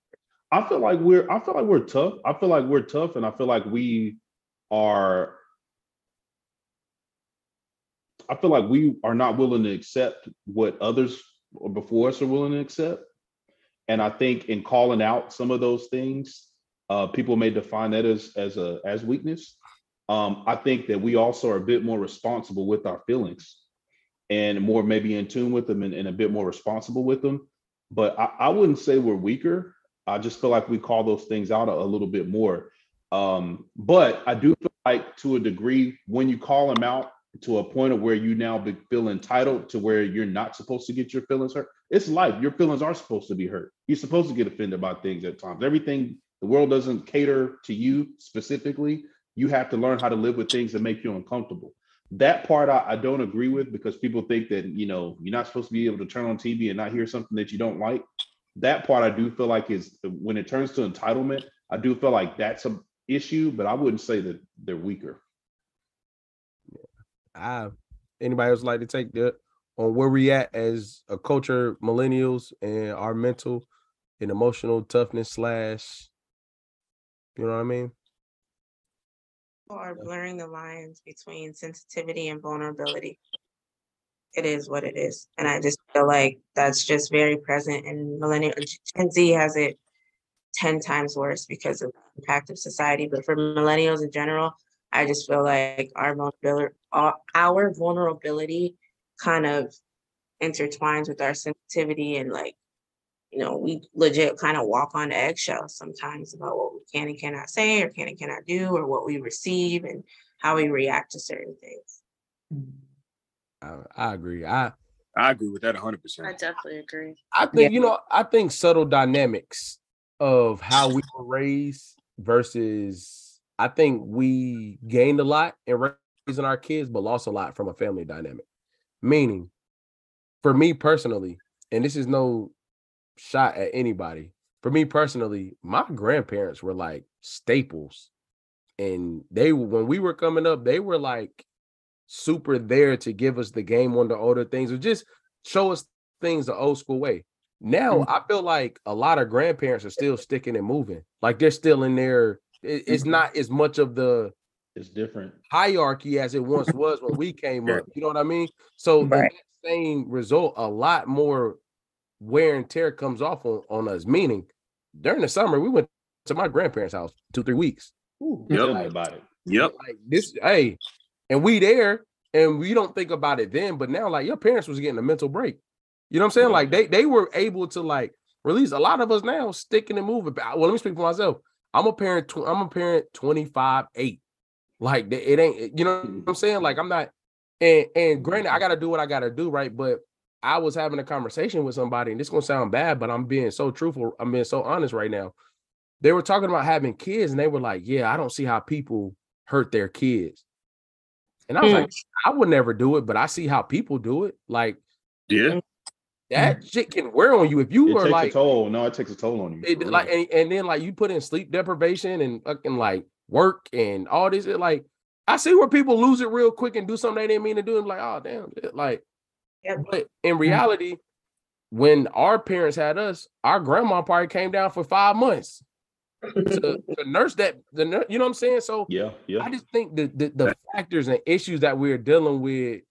I feel like we're I feel like we're tough. I feel like we're tough, and I feel like we are I feel like we are not willing to accept what others before us are willing to accept. And I think in calling out some of those things, uh, people may define that as as a as weakness. Um, I think that we also are a bit more responsible with our feelings, and more maybe in tune with them, and, and a bit more responsible with them. But I, I wouldn't say we're weaker. I just feel like we call those things out a, a little bit more. Um, but I do feel like, to a degree, when you call them out to a point of where you now be, feel entitled to where you're not supposed to get your feelings hurt. It's life. Your feelings are supposed to be hurt. You're supposed to get offended by things at times. Everything, the world doesn't cater to you specifically. You have to learn how to live with things that make you uncomfortable. That part I, I don't agree with, because people think that, you know, you're not supposed to be able to turn on T V and not hear something that you don't like. That part I do feel like is, when it turns to entitlement, I do feel like that's an issue, but I wouldn't say that they're weaker. Yeah. I, anybody else like to take that on where we at as a culture, millennials, and our mental and emotional toughness slash, you know what I mean? Are blurring the lines between sensitivity and vulnerability. It is what it is, and I just feel like that's just very present. And millennial Gen Z has it ten times worse because of the impact of society. But for millennials in general, I just feel like our vulnerability, our vulnerability, kind of intertwines with our sensitivity, and like, you know, we legit kind of walk on eggshells sometimes about what we can and cannot say, or can and cannot do, or what we receive and how we react to certain things. I, I agree. I I agree with that one hundred percent. I definitely agree. I think, yeah. you know, I think subtle dynamics of how we were raised versus, I think we gained a lot in raising our kids, but lost a lot from a family dynamic. Meaning, for me personally, and this is no shot at anybody, for me personally, my grandparents were like staples, and they, when we were coming up, they were like super there to give us the game on the older things, or just show us things the old school way. Now mm-hmm. I feel like a lot of grandparents are still sticking and moving, like they're still in there. It, it's mm-hmm. not as much of the it's different hierarchy as it once was when we came up, you know what I mean? So right. the same result, a lot more wear and tear comes off on, on us. Meaning, during the summer, we went to my grandparents' house two, three weeks. Ooh, yep. Like, about it. Yep. Like this, hey, and we there, and we don't think about it then, but now, like, your parents was getting a mental break. You know what I'm saying? Like, they they were able to, like, release. A lot of us now sticking and moving. Well, let me speak for myself. I'm a parent. Tw- I'm a parent. twenty-five, eight. Like, it ain't. You know what I'm saying? Like, I'm not. And and granted, I gotta do what I gotta do, right? But I was having a conversation with somebody, and this is going to sound bad, but I'm being so truthful. I'm being so honest right now. They were talking about having kids, and they were like, yeah, I don't see how people hurt their kids. And I was mm. like, I would never do it, but I see how people do it. Like, yeah, that mm. shit can wear on you if you it are takes like a toll. No, it takes a toll on you. It, like, and, and then like you put in sleep deprivation and fucking like work and all this. It, like, I see where people lose it real quick and do something they didn't mean to do. And like, oh damn, it, like. Yeah. But in reality, when our parents had us, our grandma probably came down for five months to, to nurse that. The nurse, you know what I'm saying? So yeah, yeah. I just think the the, the factors and issues that we're dealing with,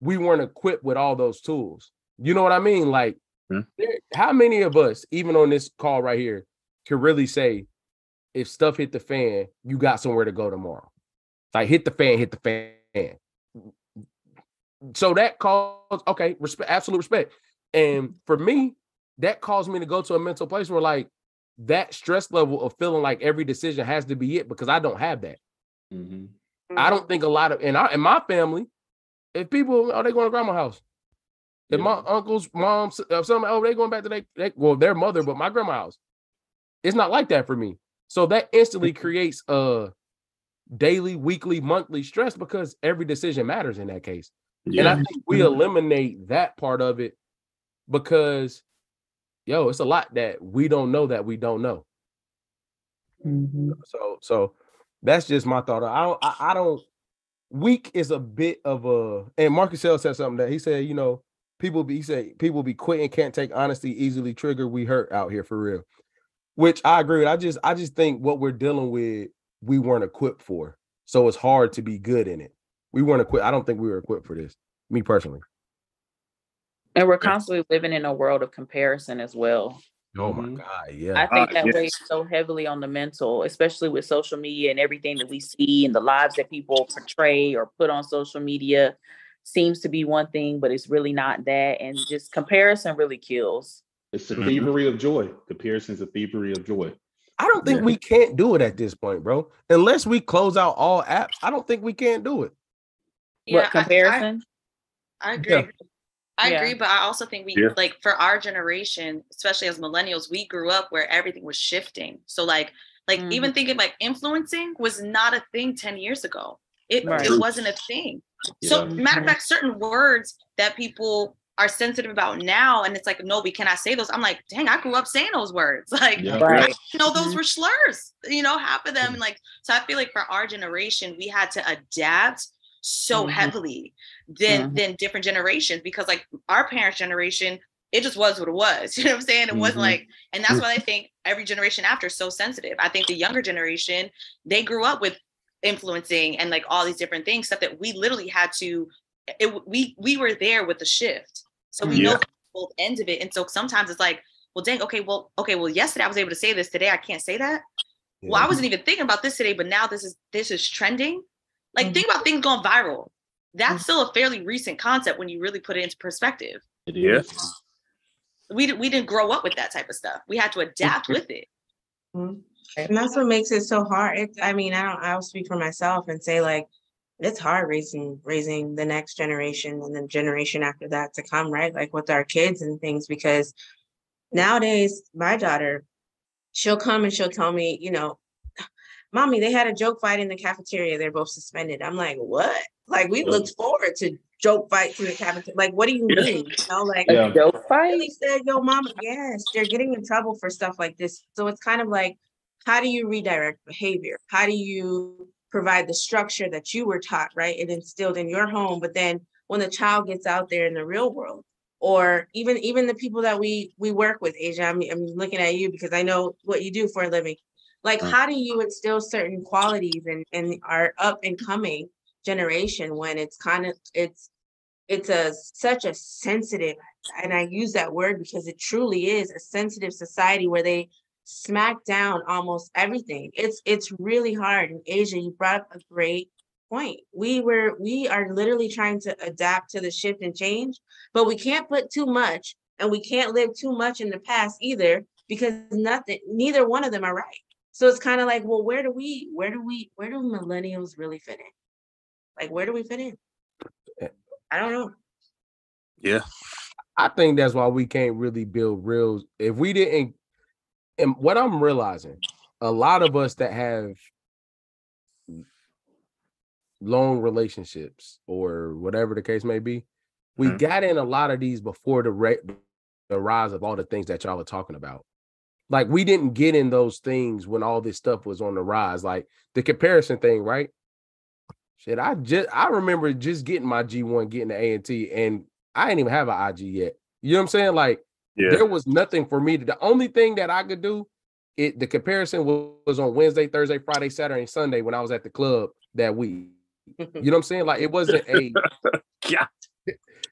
we weren't equipped with all those tools. You know what I mean? Like, hmm. there, how many of us, even on this call right here, can really say, if stuff hit the fan, you got somewhere to go tomorrow? Like, hit the fan, hit the fan. So that caused, okay, respect, absolute respect. And for me, that caused me to go to a mental place where like that stress level of feeling like every decision has to be it, because I don't have that. Mm-hmm. I don't think a lot of, and I, in my family, if people, oh, they going to grandma's house. If yeah. my uncles, moms, some, oh, they going back to their, they, well, their mother, but my grandma's house. It's not like that for me. So that instantly creates a daily, weekly, monthly stress, because every decision matters in that case. Yeah. And I think we eliminate that part of it because, yo, it's a lot that we don't know that we don't know. Mm-hmm. So, so that's just my thought. I don't, I, I don't, weak is a bit of a, and Marcus Hill said something that he said, you know, people be, he said, people be quitting, can't take honesty, easily triggered, we hurt out here for real, which I agree with. I just, I just think what we're dealing with, we weren't equipped for. So it's hard to be good in it. We weren't equipped. I don't think we were equipped for this, me personally. And we're constantly living in a world of comparison as well. Oh my God, yeah. I think uh, that yes. weighs so heavily on the mental, especially with social media and everything that we see and the lives that people portray or put on social media seems to be one thing, but it's really not that. And just comparison really kills. It's the thievery of joy. Comparison is a thievery of joy. I don't think yeah. we can't do it at this point, bro. Unless we close out all apps, I don't think we can't do it. Yeah, what comparison? I, I, I agree. Yeah. I yeah. agree, but I also think we yeah. like for our generation, especially as millennials, we grew up where everything was shifting. So like, like mm. even thinking like influencing was not a thing ten years ago. It right. it wasn't a thing. Yeah. So matter of fact, certain words that people are sensitive about now, and it's like, no, we cannot say those. I'm like, dang, I grew up saying those words. Like, yeah. right. I, you know, those were slurs. You know, half of them. And like, so I feel like for our generation, we had to adapt so mm-hmm. heavily than mm-hmm. than different generations, because like our parents' generation, it just was what it was. You know what I'm saying? It mm-hmm. wasn't like, and that's why I think every generation after is so sensitive. I think the younger generation, they grew up with influencing and like all these different things, stuff that we literally had to, it, we we were there with the shift. So we yeah. know both ends of it. And so sometimes it's like, well, dang, okay, well, okay, well, yesterday I was able to say this, today I can't say that. Yeah. Well, I wasn't even thinking about this today, but now this is this is trending. Like, think about things going viral. That's still a fairly recent concept when you really put it into perspective. It is. We, we didn't grow up with that type of stuff. We had to adapt with it. And that's what makes it so hard. It, I mean, I don't, I'll speak for myself and say, like, it's hard raising raising the next generation and the generation after that to come, right? Like, with our kids and things, because nowadays, my daughter, she'll come and she'll tell me, you know, Mommy, they had a joke fight in the cafeteria. They're both suspended. I'm like, what? Like, we looked forward to joke fights in the cafeteria. Like, what do you mean? You know, like, yeah. joke fight? They said, yo, Mama, yes, they're getting in trouble for stuff like this. So it's kind of like, how do you redirect behavior? How do you provide the structure that you were taught, right, and instilled in your home? But then when the child gets out there in the real world, or even even the people that we we work with, Asia, I'm, I'm looking at you because I know what you do for a living. Like, how do you instill certain qualities in, in our up and coming generation when it's kind of, it's, it's a, such a sensitive, and I use that word because it truly is a sensitive society where they smack down almost everything. It's, it's really hard. And Asia, you brought up a great point. We were, we are literally trying to adapt to the shift and change, but we can't put too much and we can't live too much in the past either, because nothing, neither one of them are right. So it's kind of like, well, where do we, where do we, where do millennials really fit in? Like, where do we fit in? I don't know. Yeah. I think that's why we can't really build real. If we didn't, and what I'm realizing, a lot of us that have long relationships or whatever the case may be. We mm-hmm. got in a lot of these before the, re- the rise of all the things that y'all are talking about. Like, we didn't get in those things when all this stuff was on the rise, like the comparison thing, right? Shit, I just I remember just getting my G one, getting the A and T, and I didn't even have an I G yet. You know what I'm saying? Like, yeah. There was nothing for me to. The only thing that I could do, it the comparison was, was on Wednesday, Thursday, Friday, Saturday, and Sunday when I was at the club that week. You know what I'm saying? Like, it wasn't a. Yeah.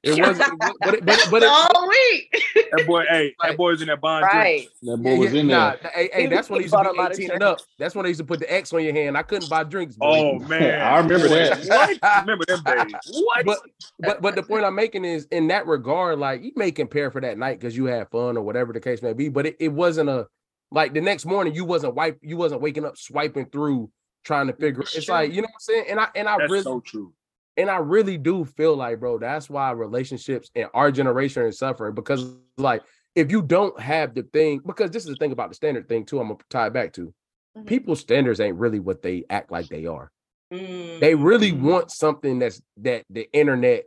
It wasn't, but it, but, it, but it, all week. That boy, hey, that boy's in that bond. Right. That boy was in nah, there. Hey, hey, that's when he used to be eighteen and up. That's when they used to put the X on your hand. I couldn't buy drinks. Oh boy. Man, I remember that. What? I remember them days. What? But, but but the point I'm making is, in that regard, like, you may compare for that night because you had fun or whatever the case may be. But it, it wasn't a like the next morning you wasn't wipe you wasn't waking up swiping through trying to figure. It's like, you know what I'm saying? And I and I that's really so true. And I really do feel like, bro, that's why relationships in our generation are suffering, because, like, if you don't have the thing, because this is the thing about the standard thing, too, I'm going to tie it back to. Mm-hmm. People's standards ain't really what they act like they are. Mm-hmm. They really want something that's that the internet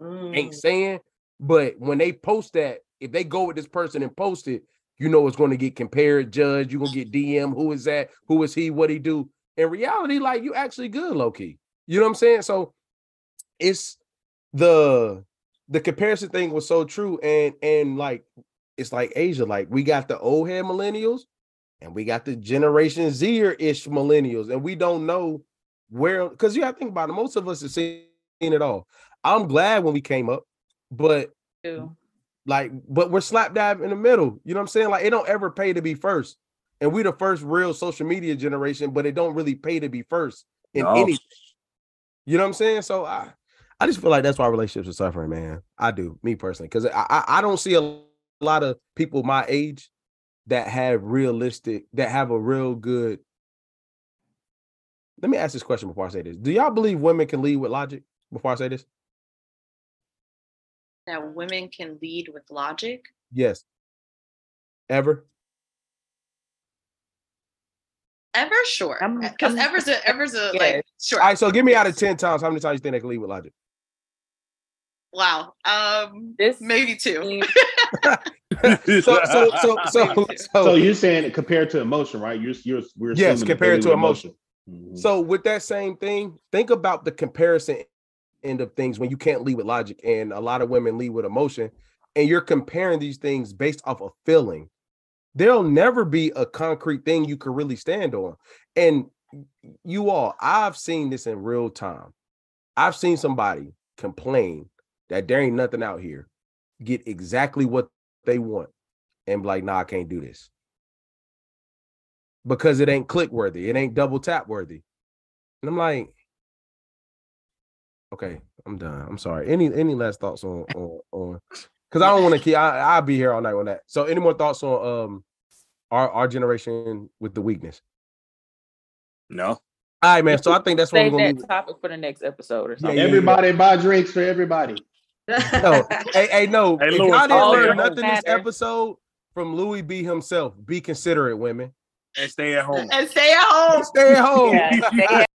mm-hmm. ain't saying, but when they post that, if they go with this person and post it, you know it's going to get compared, judged, you're going to get D M, who is that, who is he, what he do? In reality, like, you actually good, low-key. You know what I'm saying? So it's the the comparison thing was so true, and and like it's like Asia, like we got the old head millennials and we got the Generation Z-ish millennials, and we don't know where, because you gotta think about it, most of us have seen it all. I'm glad when we came up, but yeah. like but we're slap dab in the middle. You know what I'm saying? Like, it don't ever pay to be first, and we the first real social media generation, but it don't really pay to be first in no. anything. You know what I'm saying? So I I just feel like that's why relationships are suffering, man. I do, me personally, because I, I I don't see a lot of people my age that have realistic, that have a real good. Let me ask this question before I say this. Do y'all believe women can lead with logic? Before I say this, that women can lead with logic? Yes. Ever? Ever? Sure. Because ever's a, ever's a, yeah. like, sure. All right, so give me out of ten times, how many times you think they can lead with logic? Wow. Um, this maybe two. so, so, so, so, so you're saying compared to emotion, right? You're, you're, we're yes, compared to emotion. emotion. Mm-hmm. So with that same thing, think about the comparison end of things when you can't lead with logic, and a lot of women lead with emotion, and you're comparing these things based off of feeling. There'll never be a concrete thing you can really stand on. And you all, I've seen this in real time. I've seen somebody complain that there ain't nothing out here, get exactly what they want, and be like, nah, I can't do this. Because it ain't click worthy. It ain't double tap worthy. And I'm like, okay, I'm done. I'm sorry. Any any last thoughts on on on because I don't want to keep, I, I'll be here all night on that. So any more thoughts on um our, our generation with the weakness? No. All right, man. So I think that's what we're going to do. Save that topic for the next episode or something. Yeah, yeah, everybody yeah. buy drinks for everybody. No. hey, hey, no. Hey, if Louis, y'all didn't learn nothing matter. This episode from Louis B himself, be considerate, women. And stay at home. And stay at home. Stay at home. Yeah, stay at